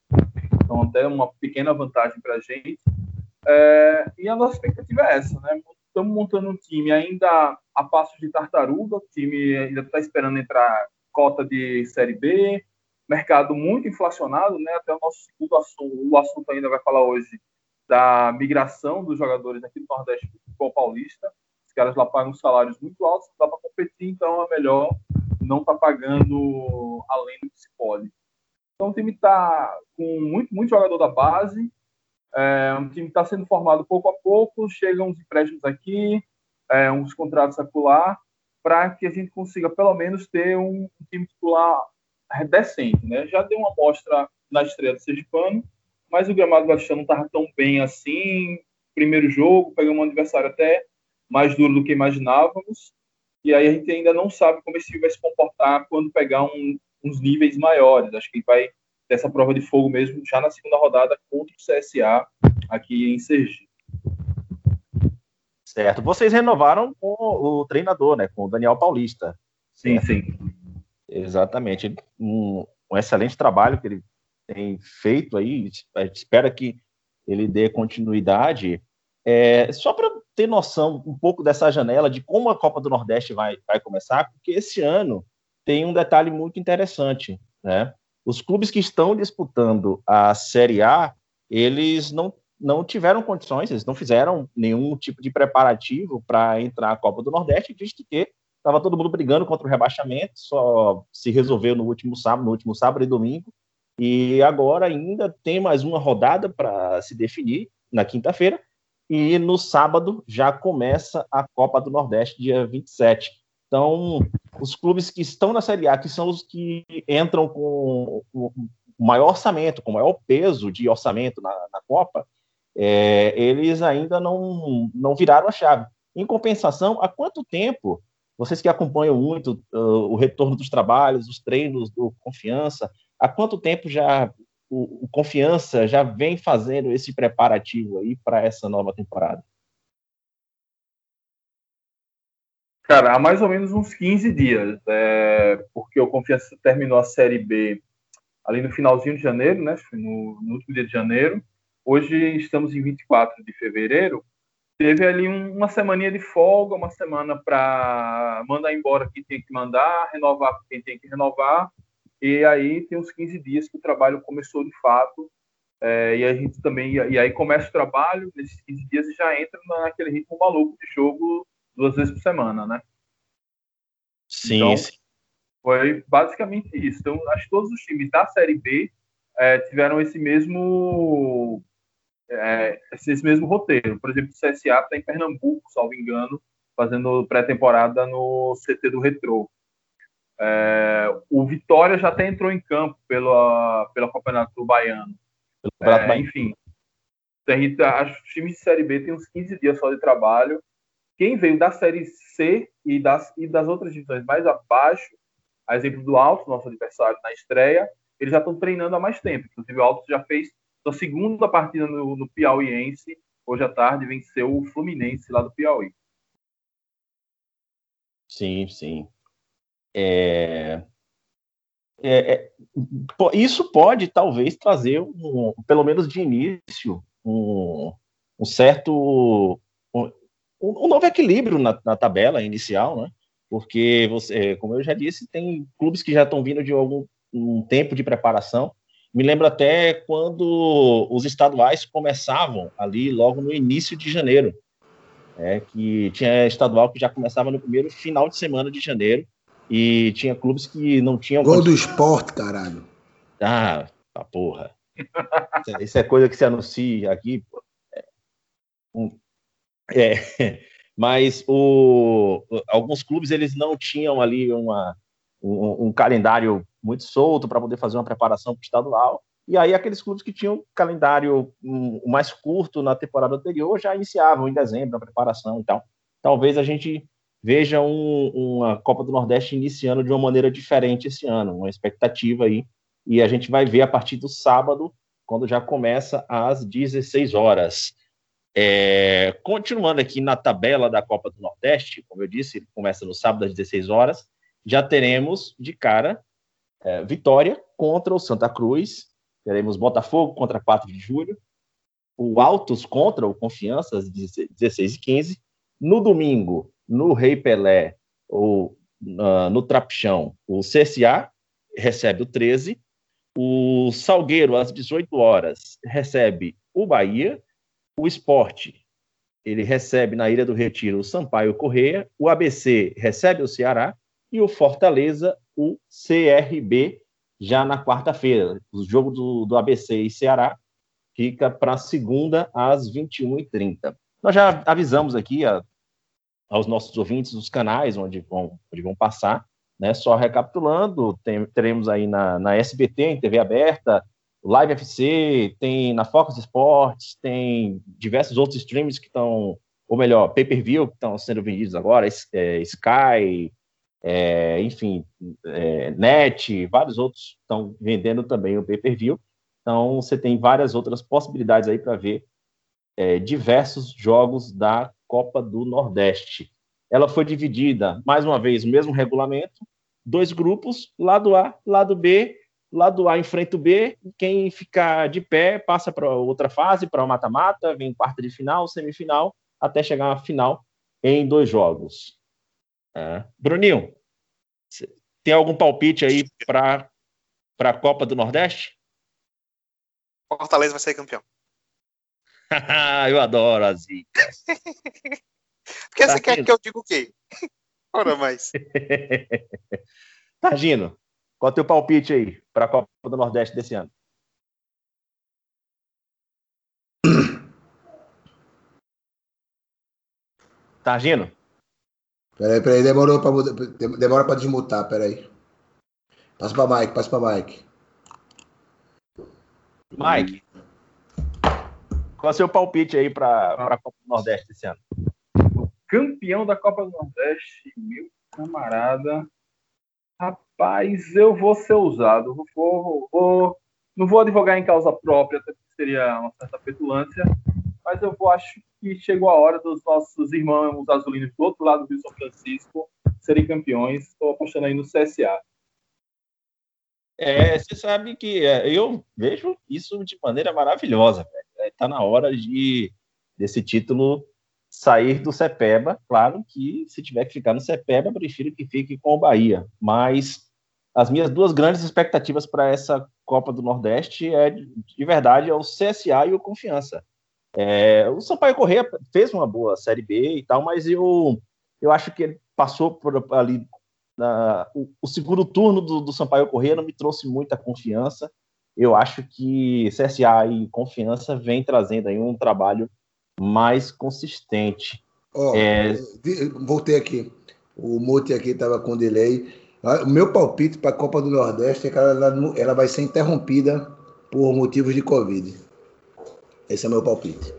Então, até uma pequena vantagem para a gente. E a nossa expectativa é essa, né? Estamos montando um time ainda a passos de tartaruga. O time ainda está esperando entrar cota de Série B, mercado muito inflacionado, né? Até o nosso segundo assunto, o assunto ainda vai falar hoje da migração dos jogadores aqui do Nordeste para o futebol paulista. Os caras lá pagam salários muito altos, não dá para competir, então é melhor não estar pagando além do que se pode. Então o time está com muito jogador da base, o time está sendo formado pouco a pouco, chegam uns empréstimos aqui, uns contratos acolá, para que a gente consiga, pelo menos, ter um time titular decente, né? Já deu uma amostra na estreia do sergipano, mas o gramado baixão não estava tão bem assim. Primeiro jogo, pegou um adversário até mais duro do que imaginávamos, e aí a gente ainda não sabe como esse time vai se comportar quando pegar uns níveis maiores. Acho que ele vai ter essa prova de fogo mesmo já na segunda rodada contra o CSA aqui em Sergipe. Certo. Vocês renovaram com o treinador, né? Com o Daniel Paulista. Sim. Exatamente. Um excelente trabalho que ele tem feito aí. A gente espera que ele dê continuidade. Só para ter noção um pouco dessa janela de como a Copa do Nordeste vai começar, porque esse ano tem um detalhe muito interessante, né? Os clubes que estão disputando a Série A, eles não tiveram condições, eles não fizeram nenhum tipo de preparativo para entrar na Copa do Nordeste, visto que estava todo mundo brigando contra o rebaixamento, só se resolveu no último sábado e domingo, e agora ainda tem mais uma rodada para se definir na quinta-feira, e no sábado já começa a Copa do Nordeste, dia 27. Então, os clubes que estão na Série A, que são os que entram com o maior orçamento, com o maior peso de orçamento na Copa, eles ainda não viraram a chave. Em compensação, há quanto tempo, vocês que acompanham muito o retorno dos trabalhos, os treinos do Confiança, há quanto tempo já o Confiança já vem fazendo esse preparativo aí para essa nova temporada? Cara, há mais ou menos uns 15 dias, porque o Confiança terminou a Série B ali no finalzinho de janeiro, né? No último dia de janeiro. Hoje estamos em 24 de fevereiro, teve ali uma semaninha de folga, uma semana para mandar embora quem tem que mandar, renovar quem tem que renovar, e aí tem uns 15 dias que o trabalho começou de fato, e a gente também, e aí começa o trabalho, nesses 15 dias e já entra naquele ritmo maluco de jogo 2 vezes por semana, né? Sim, então, sim. Foi basicamente isso. Então, acho que todos os times da Série B tiveram esse mesmo roteiro. Por exemplo, o CSA está em Pernambuco, salvo engano, fazendo pré-temporada no CT do Retrô. O Vitória já até entrou em campo pelo Campeonato Baiano. Enfim, os times de Série B têm uns 15 dias só de trabalho. Quem veio da Série C e das outras divisões mais abaixo, a exemplo do Alto, nosso adversário na estreia, eles já estão treinando há mais tempo. Inclusive, o Altos já fez sua segunda partida no Piauiense. Hoje à tarde venceu o Fluminense lá do Piauí. Sim. Isso pode, talvez, trazer, pelo menos de início, um novo equilíbrio na tabela inicial, né? Porque, como eu já disse, tem clubes que já estão vindo de um tempo de preparação. Me lembro até quando os estaduais começavam ali logo no início de janeiro, que tinha estadual que já começava no primeiro final de semana de janeiro e tinha clubes que não tinham... Gol do Sport, caralho! Ah, a porra! Isso é coisa que se anuncia aqui, pô. Mas alguns clubes eles não tinham ali um calendário muito solto para poder fazer uma preparação para o estadual, e aí aqueles clubes que tinham calendário mais curto na temporada anterior já iniciavam em dezembro a preparação e tal. Talvez a gente veja uma Copa do Nordeste iniciando de uma maneira diferente esse ano, uma expectativa aí, e a gente vai ver a partir do sábado, quando já começa às 16 horas. Continuando aqui na tabela da Copa do Nordeste, como eu disse, ele começa no sábado às 16 horas, já teremos de cara Vitória contra o Santa Cruz, teremos Botafogo contra 4 de julho, o Altos contra o Confiança às 16h15, no domingo, no Rei Pelé, ou no Trapichão, o CSA recebe o 13, o Salgueiro às 18 horas recebe o Bahia, o Sport, ele recebe na Ilha do Retiro o Sampaio Correia, o ABC recebe o Ceará e o Fortaleza, o CRB, já na quarta-feira. O jogo do ABC e Ceará fica para segunda às 21h30. Nós já avisamos aqui aos nossos ouvintes os canais onde vão passar, né? Só recapitulando, teremos aí na SBT, em TV aberta, Live FC, tem na Focus Sports, tem diversos outros streams que estão, ou melhor, pay-per-view que estão sendo vendidos agora, Sky, enfim, Net, vários outros estão vendendo também o pay-per-view. Então, você tem várias outras possibilidades aí para ver diversos jogos da Copa do Nordeste. Ela foi dividida, mais uma vez, o mesmo regulamento, 2 grupos, lado A, lado B, lado A enfrenta o B, quem ficar de pé passa para outra fase, para o mata-mata, vem quarta de final, semifinal, até chegar à final em 2 jogos. Bruninho, tem algum palpite aí para a Copa do Nordeste? Fortaleza vai ser campeão. Eu adoro a zica. Porque você quer que eu diga o quê? Ora mais. Targino, qual é o teu palpite aí para a Copa do Nordeste desse ano? Targino? Peraí, demora para desmutar, peraí. Passa para Mike. Mike, qual é o seu palpite aí para a Copa do Nordeste desse ano? O campeão da Copa do Nordeste, meu camarada... Rapaz, eu vou ser ousado. Não vou advogar em causa própria, até porque seria uma certa petulância, mas eu acho que chegou a hora dos nossos irmãos azulinos do outro lado do Rio São Francisco serem campeões. Estou apostando aí no CSA. Você sabe que eu vejo isso de maneira maravilhosa. Está na hora desse título sair do Cepeba. Claro que se tiver que ficar no Cepeba, eu prefiro que fique com o Bahia, mas as minhas 2 grandes expectativas para essa Copa do Nordeste de verdade é o CSA e o Confiança. O Sampaio Correia fez uma boa Série B e tal, mas eu acho que ele passou por ali, o segundo turno do Sampaio Correia não me trouxe muita confiança. Eu acho que CSA e Confiança vem trazendo aí um trabalho mais consistente. Voltei aqui. O Mute aqui estava com delay. O meu palpite para a Copa do Nordeste é que ela vai ser interrompida por motivos de Covid. Esse é o meu palpite.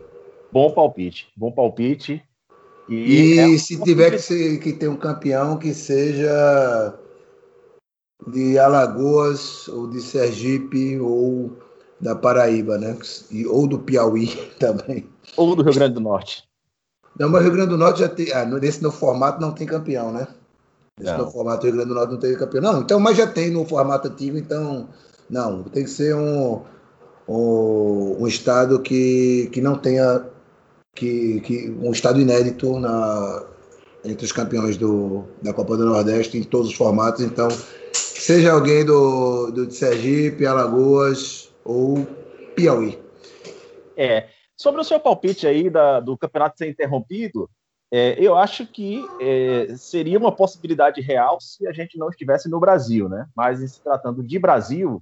Bom palpite. E se tiver que ter um campeão que seja de Alagoas ou de Sergipe ou da Paraíba, né? Ou do Piauí também. Ou do Rio Grande do Norte. Não, mas o Rio Grande do Norte já tem. Nesse novo formato não tem campeão, né? Nesse novo formato o Rio Grande do Norte não tem campeão. Não, então, mas já tem no formato antigo, então. Não, tem que ser um estado que não tenha. Um estado inédito entre os campeões da Copa do Nordeste em todos os formatos. Então, que seja alguém de Sergipe, Alagoas ou Piauí. Sobre o seu palpite aí do campeonato ser interrompido, eu acho que seria uma possibilidade real se a gente não estivesse no Brasil, né? Mas em se tratando de Brasil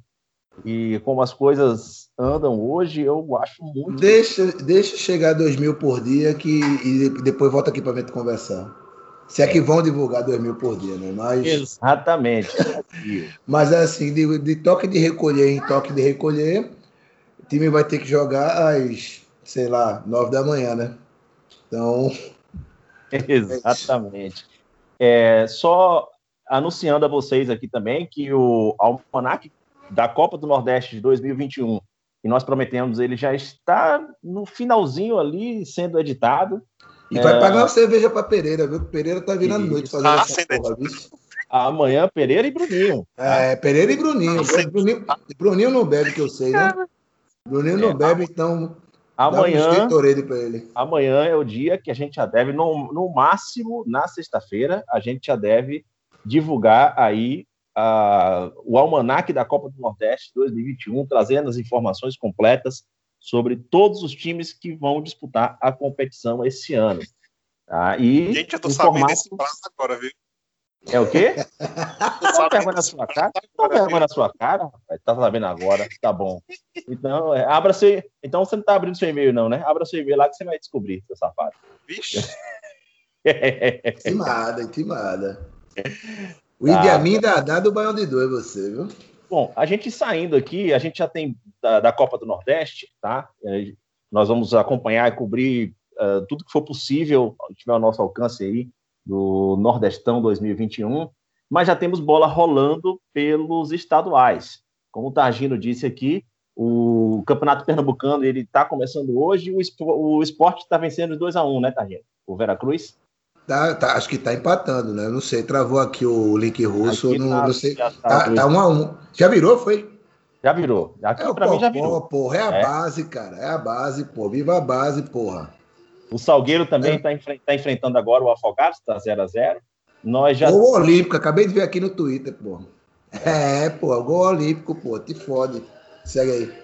e como as coisas andam hoje, eu acho muito... Deixa chegar 2.000 por dia e depois volta aqui para a gente conversar. Se é que vão divulgar 2.000 por dia, né? Mas... Exatamente. Mas assim, de toque de recolher em toque de recolher, o time vai ter que jogar às, sei lá, 9 da manhã, né? Então... Exatamente. Só anunciando a vocês aqui também que o almanac da Copa do Nordeste de 2021, que nós prometemos, ele já está no finalzinho ali sendo editado. E vai pagar uma cerveja para Pereira, viu? Pereira tá virando noite fazendo essa porra, bicho. Amanhã, Pereira e Bruninho. Pereira e Bruninho. Bruninho não bebe, que eu sei, né? Bruninho não bebe, então... Amanhã é o dia que a gente já deve, no máximo, na sexta-feira, a gente já deve divulgar aí o almanac da Copa do Nordeste 2021, trazendo as informações completas sobre todos os times que vão disputar a competição esse ano. Tá? E gente, eu tô sabendo desse prazo agora, viu? É o quê? Não vergonha na sua cara? Não vergonha na sua cara, rapaz. Tá sabendo agora, tá bom. Então, abra seu... Então você não tá abrindo seu e-mail, não, né? Abra seu e-mail lá que você vai descobrir, seu safado. Vixe! Intimada. O Idi Amin dá do Baião de Dois, você, viu? Bom, a gente saindo aqui, a gente já tem da Copa do Nordeste, tá? Nós vamos acompanhar e cobrir tudo que for possível, que tiver ao nosso alcance aí, do Nordestão 2021, mas já temos bola rolando pelos estaduais. Como o Targino disse aqui, o Campeonato Pernambucano está começando hoje, o Sport está vencendo 2-1, né, Targino? O Veracruz? Tá, acho que está empatando, né? Não sei, travou aqui o link russo, aqui não sei. Tá 1-1. Já virou, foi? Já virou. Aqui para mim já virou. Porra, é a base, cara, é a base, pô. Viva a base, porra. O Salgueiro também tá enfrentando agora o Afogados, tá 0-0. Gol Olímpico, acabei de ver aqui no Twitter, pô. Gol Olímpico, pô, te fode. Segue aí.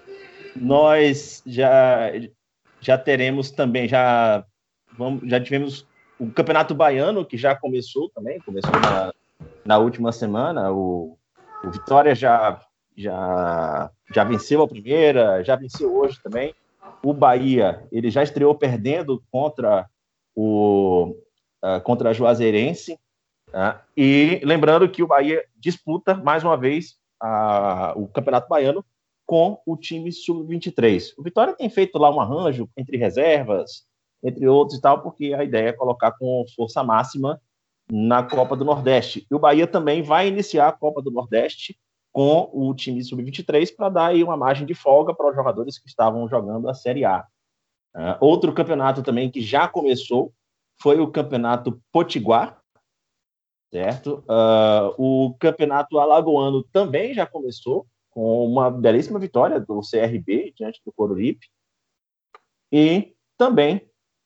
Nós já teremos também, já tivemos o Campeonato Baiano, que já começou na última semana. O Vitória já venceu a primeira, já venceu hoje também. O Bahia, ele já estreou perdendo contra a Juazeirense, tá? E lembrando que o Bahia disputa mais uma vez o Campeonato Baiano com o time sub-23. O Vitória tem feito lá um arranjo entre reservas, entre outros e tal, porque a ideia é colocar com força máxima na Copa do Nordeste. E o Bahia também vai iniciar a Copa do Nordeste com o time sub-23 para dar aí uma margem de folga para os jogadores que estavam jogando a Série A. Outro campeonato também que já começou foi o Campeonato Potiguar, certo? O Campeonato Alagoano também já começou com uma belíssima vitória do CRB diante do Coruripe. E também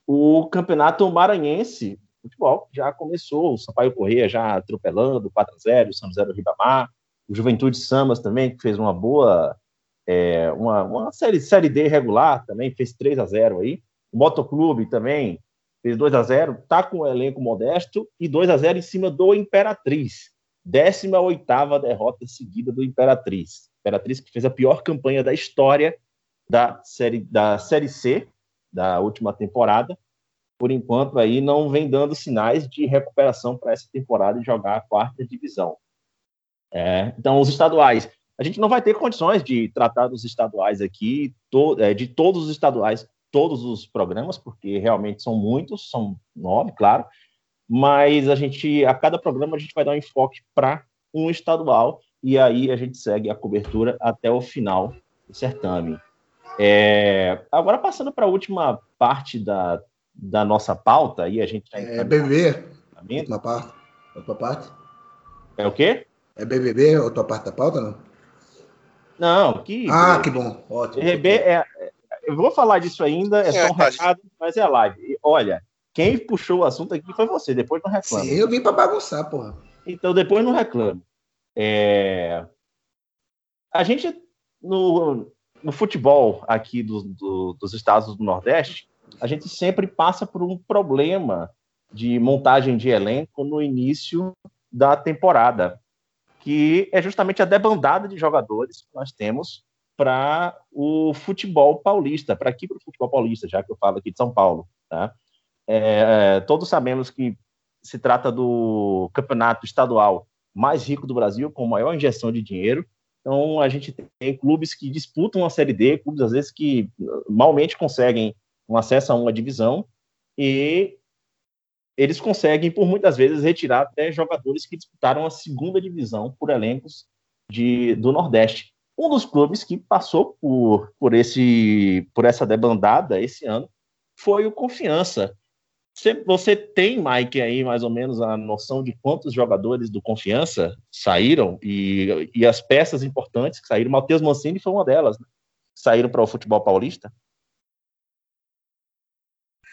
o Campeonato Maranhense de futebol já começou, o Sampaio Corrêa já atropelando, 4-0, o São José do Ribamar. O Juventude Samas também, que fez uma boa... uma série D regular também, fez 3-0 aí. O Motoclube também fez 2-0, tá com o elenco modesto e 2-0 em cima do Imperatriz. 18ª derrota seguida do Imperatriz. Imperatriz que fez a pior campanha da história da série C, da última temporada. Por enquanto, aí não vem dando sinais de recuperação para essa temporada e jogar a 4ª divisão. Então, os estaduais. A gente não vai ter condições de tratar dos estaduais aqui, de todos os estaduais, todos os programas, porque realmente são muitos, são 9, claro, mas a cada programa a gente vai dar um enfoque para um estadual e aí a gente segue a cobertura até o final do certame. Agora, passando para a última parte da nossa pauta, aí a gente... BBB, outra parte. É o quê? É BBB ou tua parte da pauta, não? Não, que... que bom, ótimo. Eu vou falar disso ainda, é só um recado, mas é a live. Olha, quem puxou o assunto aqui foi você, depois não reclame. Sim, eu vim pra bagunçar, porra. Então, depois não reclame. A gente, no futebol aqui dos estados do Nordeste, a gente sempre passa por um problema de montagem de elenco no início da temporada, que é justamente a debandada de jogadores que nós temos para o futebol paulista, para aqui para o futebol paulista, já que eu falo aqui de São Paulo. Tá? Todos sabemos que se trata do campeonato estadual mais rico do Brasil, com maior injeção de dinheiro. Então, a gente tem clubes que disputam a Série D, clubes, às vezes, que malmente conseguem um acesso a uma divisão, e eles conseguem, por muitas vezes, retirar até jogadores que disputaram a segunda divisão por elencos do Nordeste. Um dos clubes que passou por essa debandada esse ano foi o Confiança. Você tem, Mike, aí mais ou menos a noção de quantos jogadores do Confiança saíram e as peças importantes que saíram? Matheus Mancini foi uma delas, né? Saíram para o futebol paulista?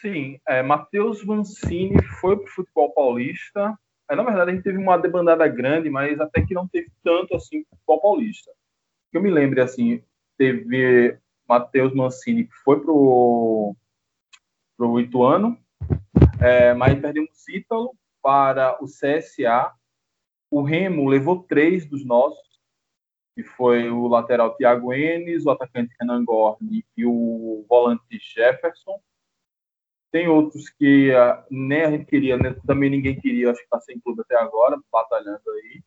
Sim, Matheus Mancini foi para o futebol paulista. Na verdade, a gente teve uma debandada grande, mas até que não teve tanto assim para o futebol paulista. Eu me lembro, assim, teve Matheus Mancini que foi para o Ituano. Mas perdemos o título para o CSA. O Remo levou 3 dos nossos, que foi o lateral Thiago Neves, o atacante Renan Gorni e o volante Jefferson. Tem outros que nem a gente queria, né, também ninguém queria, acho que está sem clube até agora, batalhando aí.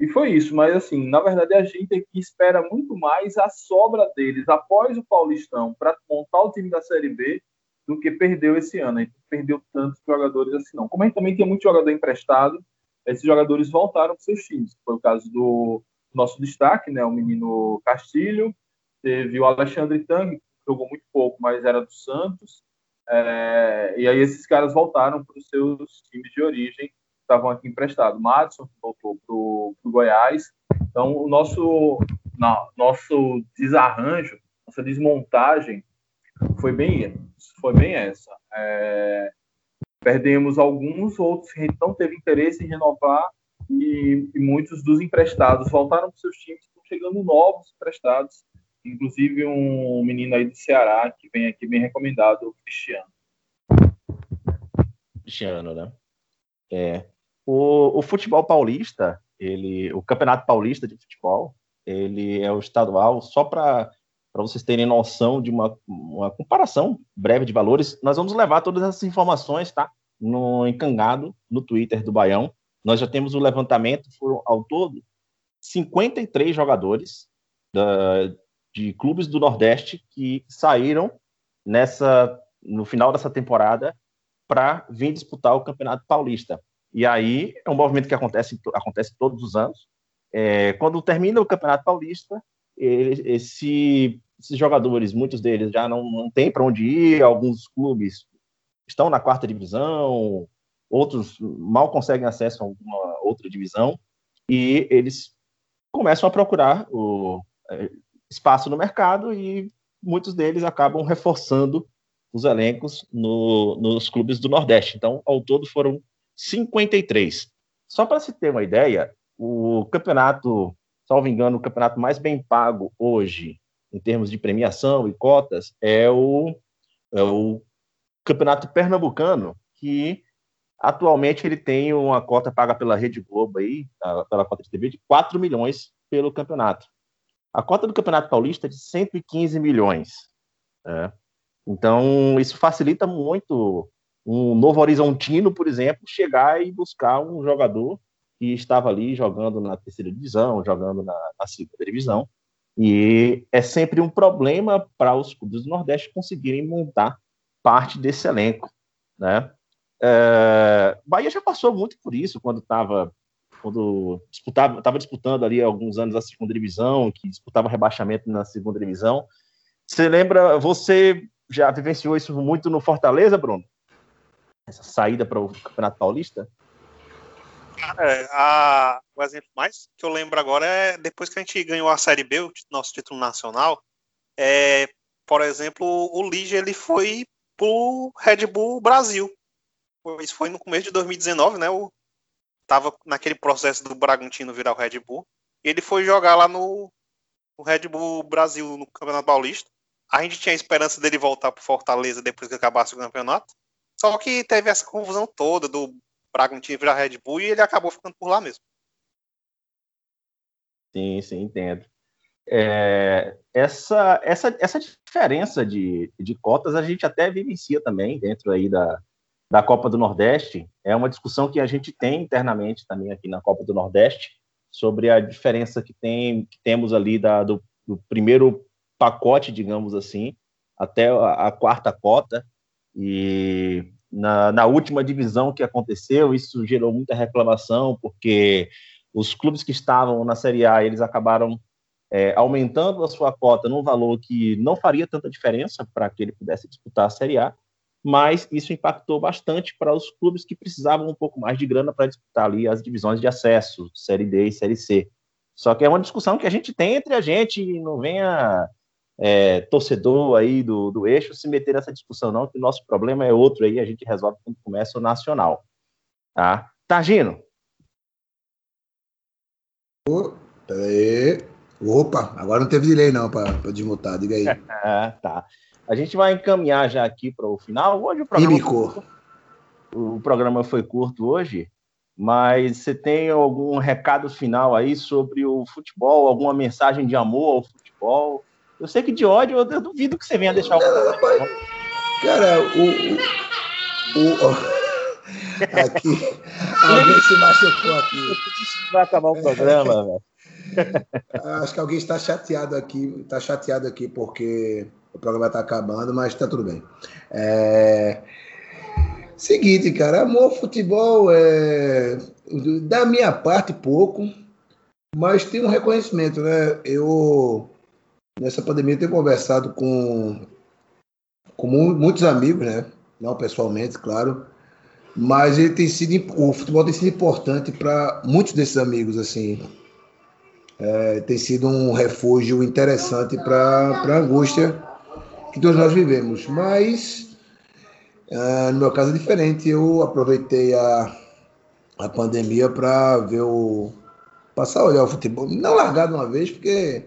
E foi isso, mas assim, na verdade a gente aqui espera muito mais a sobra deles após o Paulistão para montar o time da Série B do que perdeu esse ano. A gente perdeu tantos jogadores assim, não. Como a gente também tinha muito jogador emprestado, esses jogadores voltaram para seus times. Foi o caso do nosso destaque, né? O menino Castilho. Teve o Alexandre Tang, que jogou muito pouco, mas era do Santos. E aí esses caras voltaram para os seus times de origem, que estavam aqui emprestados. Madison voltou para o Goiás. Então, o nosso desarranjo, nossa desmontagem, foi bem essa. Perdemos alguns, outros que não teve interesse em renovar e muitos dos emprestados voltaram para seus times, estão chegando novos emprestados, inclusive um menino aí do Ceará que vem aqui bem recomendado, o Cristiano. Cristiano, né? O futebol paulista, o Campeonato Paulista de Futebol, ele é o estadual, só para vocês terem noção de uma comparação breve de valores. Nós vamos levar todas essas informações, tá? No Encangado, no Twitter do Baião. Nós já temos o levantamento, foram ao todo 53 jogadores de clubes do Nordeste que saíram no final dessa temporada para vir disputar o Campeonato Paulista. E aí é um movimento que acontece todos os anos. Quando termina o Campeonato Paulista, esses jogadores, muitos deles já não têm para onde ir, alguns clubes estão na quarta divisão, outros mal conseguem acesso a alguma outra divisão, e eles começam a procurar o espaço no mercado e muitos deles acabam reforçando os elencos nos clubes do Nordeste. Então, ao todo foram 53. Só para se ter uma ideia, o campeonato, salvo engano, o campeonato mais bem pago hoje, em termos de premiação e cotas, é o Campeonato Pernambucano, que atualmente ele tem uma cota paga pela Rede Globo, aí, pela cota de TV, de 4 milhões pelo campeonato. A cota do Campeonato Paulista é de 115 milhões. Né? Então, isso facilita muito um Novo Horizontino, por exemplo, chegar e buscar um jogador que estava ali jogando na terceira divisão, jogando na segunda divisão, e é sempre um problema para os clubes do Nordeste conseguirem montar parte desse elenco, né? Bahia já passou muito por isso, quando estava disputando ali há alguns anos a segunda divisão, que disputava rebaixamento na segunda divisão. Você lembra, você já vivenciou isso muito no Fortaleza, Bruno? Essa saída para o Campeonato Paulista? O exemplo mais que eu lembro agora é depois que a gente ganhou a Série B, o nosso título nacional. Por exemplo, o Ligia, ele foi pro Red Bull Brasil. Isso foi no começo de 2019, né? Tava naquele processo do Bragantino virar o Red Bull. E ele foi jogar lá no Red Bull Brasil, no Campeonato Paulista. A gente tinha a esperança dele voltar pro Fortaleza depois que acabasse o campeonato. Só que teve essa confusão toda do Bragantino virar Red Bull e ele acabou ficando por lá mesmo. Sim, entendo. Essa diferença de cotas a gente até vivencia também dentro aí da Copa do Nordeste. É uma discussão que a gente tem internamente também aqui na Copa do Nordeste sobre a diferença que temos ali do primeiro pacote, digamos assim, até a quarta cota. E na última divisão que aconteceu, isso gerou muita reclamação, porque os clubes que estavam na Série A, eles acabaram aumentando a sua cota num valor que não faria tanta diferença para que ele pudesse disputar a Série A, mas isso impactou bastante para os clubes que precisavam um pouco mais de grana para disputar ali as divisões de acesso, Série D e Série C. Só que é uma discussão que a gente tem entre a gente, e não venha torcedor aí do eixo se meter nessa discussão não, que o nosso problema é outro aí, a gente resolve quando começa o nacional. Tá? Targino? Peraí. Opa, agora não teve delay não para desmutar, diga aí. Tá. A gente vai encaminhar já aqui para o final. Hoje o programa foi curto hoje, mas você tem algum recado final aí sobre o futebol, alguma mensagem de amor ao futebol? Eu sei que de ódio, eu duvido que você venha deixar o... Cara, aqui, alguém se machucou aqui. Vai acabar o programa, velho. Acho que alguém está chateado aqui porque o programa está acabando, mas está tudo bem. Seguinte, cara, amor, futebol, da minha parte, pouco, mas tem um reconhecimento, né? Eu... Nessa pandemia eu tenho conversado com muitos amigos, né? Não pessoalmente, claro, mas o futebol tem sido importante para muitos desses amigos, assim. Tem sido um refúgio interessante para a angústia que todos nós vivemos. Mas, no meu caso é diferente, eu aproveitei a pandemia para passar a olhar o futebol, não largar de uma vez, porque...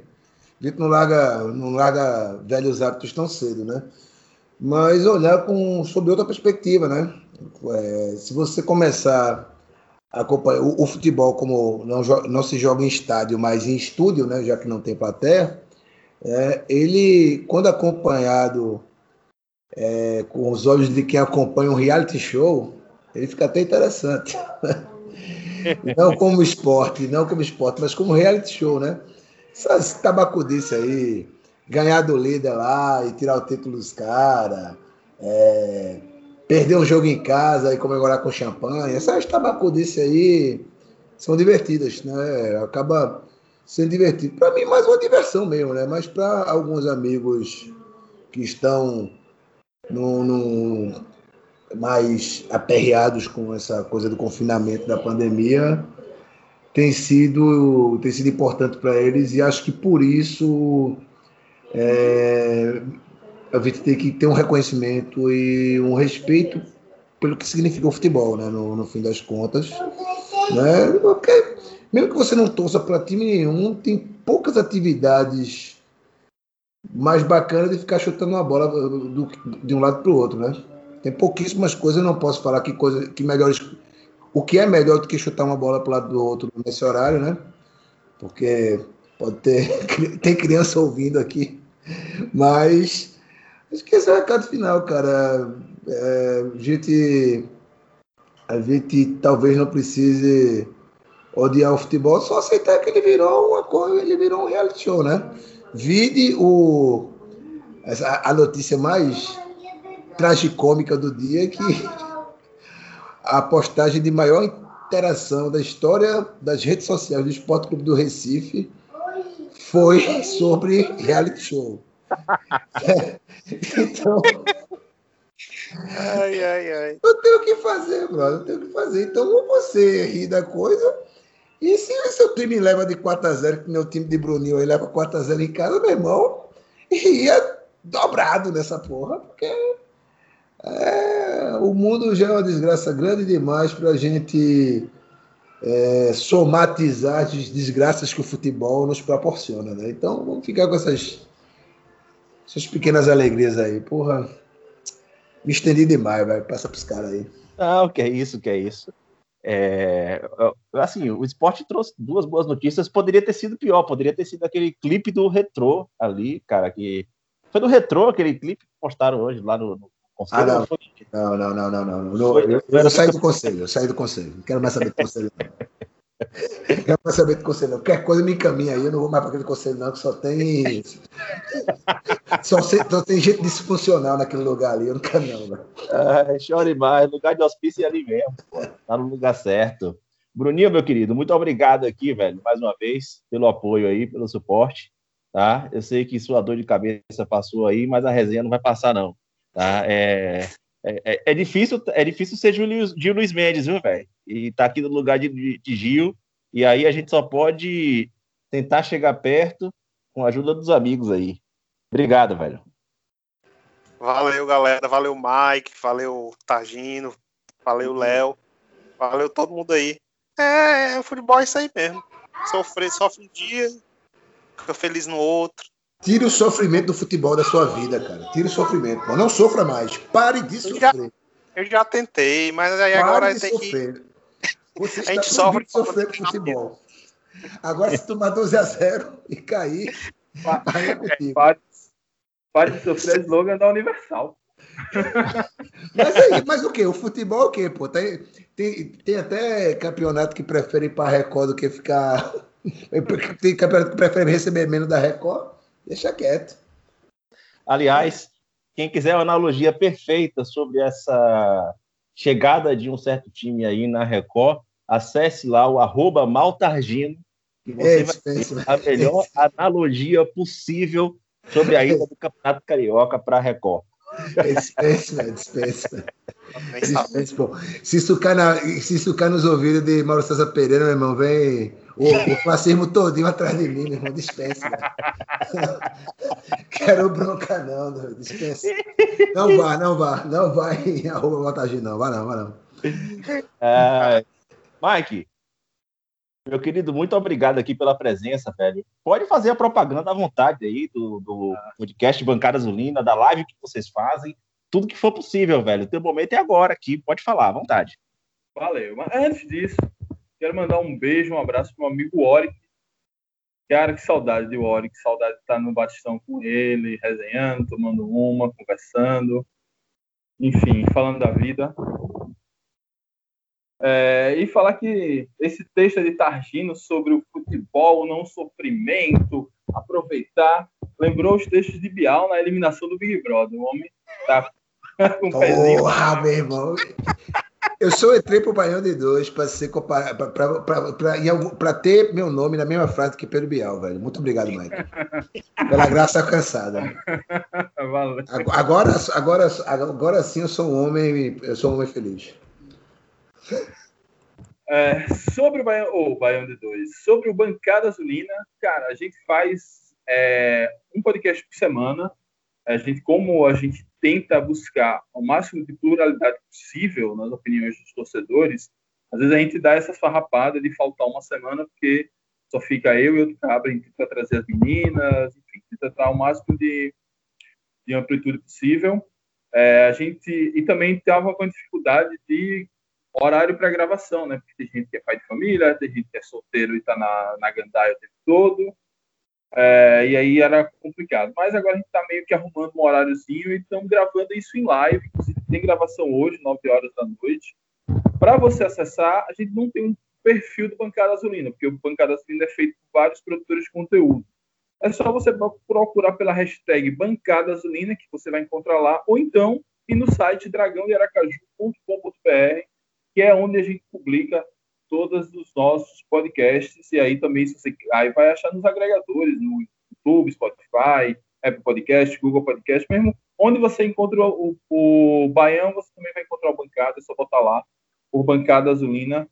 A gente não larga velhos hábitos tão cedo, né? Mas olhar sob outra perspectiva, né? Se você começar a acompanhar o futebol como não se joga em estádio, mas em estúdio, né? Já que não tem plateia, ele, quando acompanhado com os olhos de quem acompanha um reality show, ele fica até interessante. Não como esporte, mas como reality show, né? Essas tabacudices aí, ganhar do líder lá e tirar o título dos caras, perder um jogo em casa e comemorar com champanhe, essas tabacudices aí são divertidas, né? Acaba sendo divertido. Para mim, mais uma diversão mesmo, né? Mas para alguns amigos que estão mais aperreados com essa coisa do confinamento, da pandemia... Tem sido importante para eles, e acho que por isso a gente tem que ter um reconhecimento e um respeito pelo que significa o futebol, né? No fim das contas. Né? Porque, mesmo que você não torça para time nenhum, tem poucas atividades mais bacanas de ficar chutando uma bola de um lado para o outro. Né? Tem pouquíssimas coisas, eu não posso falar que melhores... O que é melhor do que chutar uma bola para o lado do outro nesse horário, né? Porque pode ter criança ouvindo aqui. Mas acho que esse é o recado final, cara. A gente talvez não precise odiar o futebol, só aceitar que ele virou uma coisa, ele virou um reality show, né? Vide a notícia mais tragicômica do dia que... a postagem de maior interação da história das redes sociais do Sport Clube do Recife foi sobre reality show. Então, eu tenho o que fazer, brother, eu tenho o que fazer. Então, ou você rir da coisa, e se o seu time leva de 4-0, que meu time de Bruninho aí leva 4-0 em casa, meu irmão, ia dobrado nessa porra, porque... o mundo já é uma desgraça grande demais para a gente somatizar as desgraças que o futebol nos proporciona, né? Então vamos ficar com essas pequenas alegrias aí. Porra, me estendi demais, vai, passa para os caras aí. Ah, o que é isso. Assim, o Sport trouxe duas boas notícias, poderia ter sido pior, poderia ter sido aquele clipe do Retrô ali, cara, que foi do Retrô, aquele clipe que postaram hoje lá no não. Eu saí do conselho, não quero mais saber do conselho. Quero saber do conselho. Qualquer coisa me encaminha aí. Eu não vou mais para aquele conselho, não, que só tem. Só tem gente disfuncional naquele lugar ali. Eu não quero, não. Chore mais. Lugar de hospício é ali mesmo. Pô. Tá no lugar certo. Bruninho, meu querido, muito obrigado aqui, velho, mais uma vez, pelo apoio aí, pelo suporte, tá? Eu sei que sua dor de cabeça passou aí, mas a resenha não vai passar, não, tá? É difícil ser Gil Luiz Mendes, viu, velho? E tá aqui no lugar de Gil, e aí a gente só pode tentar chegar perto com a ajuda dos amigos aí. Obrigado, velho. Valeu, galera. Valeu, Mike. Valeu, Targino. Valeu, Léo. Valeu todo mundo aí. É, o futebol é isso aí mesmo. Sofre um dia, fica feliz no outro. Tire o sofrimento do futebol da sua vida, cara. Tire o sofrimento. Não sofra mais. Pare de sofrer. Eu já tentei, mas aí pare agora tem que... Você a gente sofre de sofrer com futebol. Agora, se tomar 12-0 e cair, aí é contigo. Pare de sofrer o slogan da Universal. Mas o quê? O futebol é o quê, pô? Tem até campeonato que prefere ir pra Record do que ficar... Tem campeonato que prefere receber menos da Record. Deixa quieto. Aliás, quem quiser uma analogia perfeita sobre essa chegada de um certo time aí na Record, acesse lá o @maltargino que você vai ter a melhor analogia possível sobre a ida do Campeonato Carioca pra Record. Dispense, pô. Se isso cai nos ouvidos de Mauro César Pereira, meu irmão, vem o fascismo todinho atrás de mim, meu irmão. Dispense, quero bronca, não, dispense. Não vá em @vantagem, não. Vai não. Mike, meu querido, muito obrigado aqui pela presença, velho. Pode fazer a propaganda à vontade aí do podcast Bancada Azulina, da live que vocês fazem, tudo que for possível, velho. O teu momento é agora aqui, pode falar, à vontade. Valeu, mas antes disso, quero mandar um beijo, um abraço pro meu amigo Oric. Cara, que saudade de Oric, saudade de estar no Batistão com ele, resenhando, tomando uma, conversando, enfim, falando da vida. E falar que esse texto de Targino sobre o futebol, o não sofrimento, aproveitar, lembrou os textos de Bial na eliminação do Big Brother. O homem tá com um pezinho. Porra, meu irmão. Eu só entrei pro Baião de Dois para ser comparado, para ter meu nome na mesma frase que Pedro Bial, velho. Muito obrigado, Mike. Pela graça alcançada. Valeu. Agora sim eu sou um homem feliz. Sobre o Baião de Dois, sobre o Bancada Azulina, cara, a gente faz um podcast por semana. A gente tenta buscar o máximo de pluralidade possível nas opiniões dos torcedores, às vezes a gente dá essa farrapada de faltar uma semana porque só fica eu e outro cabra, a gente tenta trazer as meninas, enfim, tenta dar o máximo de amplitude possível. E também estava com dificuldade de horário para gravação, né? Porque tem gente que é pai de família, tem gente que é solteiro e está na gandaia o tempo todo, e aí era complicado. Mas agora a gente está meio que arrumando um horáriozinho e estamos gravando isso em live. Inclusive, tem gravação hoje, 9 horas da noite. Para você acessar, a gente não tem um perfil do Bancada Azulina, porque o Bancada Azulina é feito por vários produtores de conteúdo. É só você procurar pela hashtag Bancada Azulina, que você vai encontrar lá, ou então ir no site dragãodearacaju.com.br, que é onde a gente publica todos os nossos podcasts, e aí também se você aí vai achar nos agregadores, no YouTube, Spotify, Apple Podcast, Google Podcast, mesmo onde você encontra o Baião, você também vai encontrar o Bancada, é só botar lá o Bancada Azulina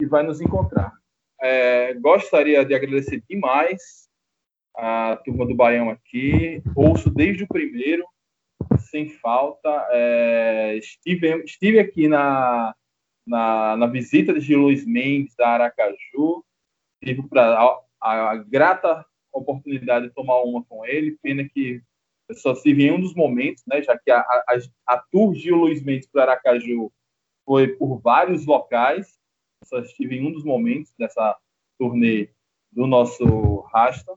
e vai nos encontrar. Gostaria de agradecer demais a turma do Baião aqui, ouço desde o primeiro, sem falta, estive aqui na visita de Gil Luiz Mendes da Aracaju, tive a grata oportunidade de tomar uma com ele. Pena que eu só estive em um dos momentos, né, já que a tour Gil Luiz Mendes para Aracaju foi por vários locais. Eu só estive em um dos momentos dessa turnê do nosso Rasta.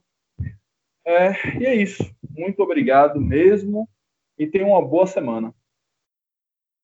E é isso. Muito obrigado mesmo e tenha uma boa semana.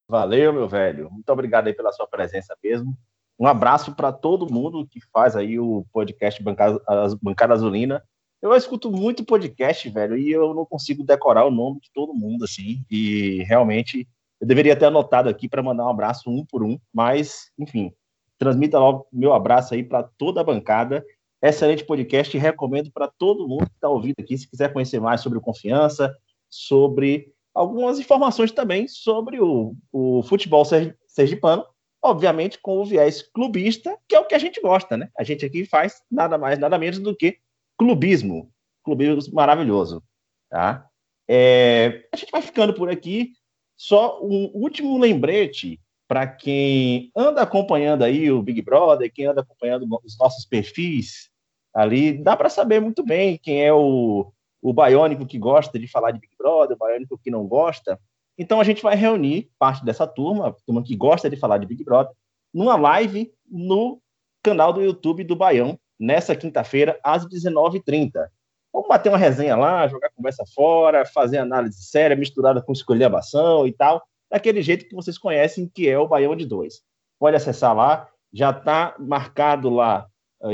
Valeu, meu velho. Muito obrigado aí pela sua presença mesmo. Um abraço para todo mundo que faz aí o podcast Bancada Azulina. Eu escuto muito podcast, velho, e eu não consigo decorar o nome de todo mundo, assim, e realmente eu deveria ter anotado aqui para mandar um abraço um por um, mas, enfim, transmita logo meu abraço aí para toda a bancada. Excelente podcast e recomendo para todo mundo que está ouvindo aqui, se quiser conhecer mais sobre o Confiança, sobre algumas informações também sobre o futebol sergipano, obviamente com o viés clubista, que é o que a gente gosta, né? A gente aqui faz nada mais, nada menos do que clubismo. Clubismo maravilhoso, tá? A gente vai ficando por aqui. Só um último lembrete para quem anda acompanhando aí o Big Brother, quem anda acompanhando os nossos perfis ali, dá para saber muito bem quem é o baiônico que gosta de falar de Big Brother, o baiônico que não gosta. Então a gente vai reunir parte dessa turma que gosta de falar de Big Brother, numa live no canal do YouTube do Baião, nessa quinta-feira, às 19h30. Vamos bater uma resenha lá, jogar conversa fora, fazer análise séria, misturada com escolhambação e tal, daquele jeito que vocês conhecem, que é o Baião de Dois. Pode acessar lá, já está marcado lá,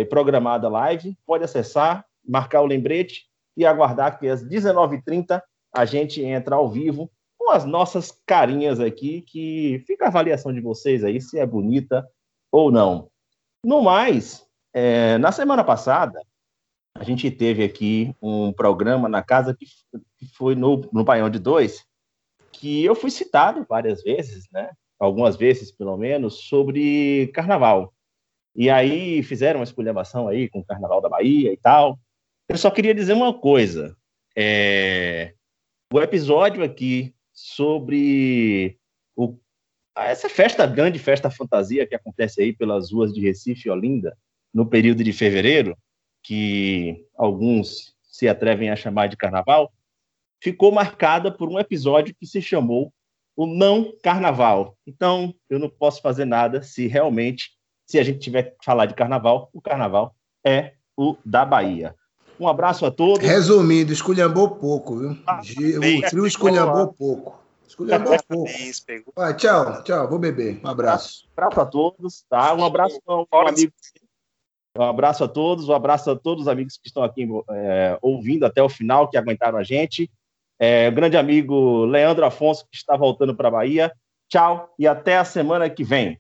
programada a live, pode acessar, marcar o lembrete e aguardar que às 19h30 a gente entra ao vivo com as nossas carinhas aqui, que fica a avaliação de vocês aí, se é bonita ou não. No mais, na semana passada, a gente teve aqui um programa na casa que foi no Baião de Dois, que eu fui citado várias vezes, né? Algumas vezes, pelo menos, sobre carnaval. E aí fizeram uma esculhambação aí com o Carnaval da Bahia e tal. Eu só queria dizer uma coisa. O episódio aqui sobre essa festa, grande festa fantasia que acontece aí pelas ruas de Recife e Olinda no período de fevereiro, que alguns se atrevem a chamar de carnaval, ficou marcada por um episódio que se chamou o Não Carnaval. Então, eu não posso fazer nada se a gente tiver que falar de carnaval, o carnaval é o da Bahia. Um abraço a todos. Resumindo, esculhambou pouco, viu? O trio esculhambou pouco. Esculhambou pouco. Vai, tchau, vou beber. Um abraço. Um abraço a todos, tá? Um abraço ao amigo. Um abraço a todos os amigos que estão aqui ouvindo até o final, que aguentaram a gente. O grande amigo Leandro Afonso, que está voltando para a Bahia. Tchau e até a semana que vem.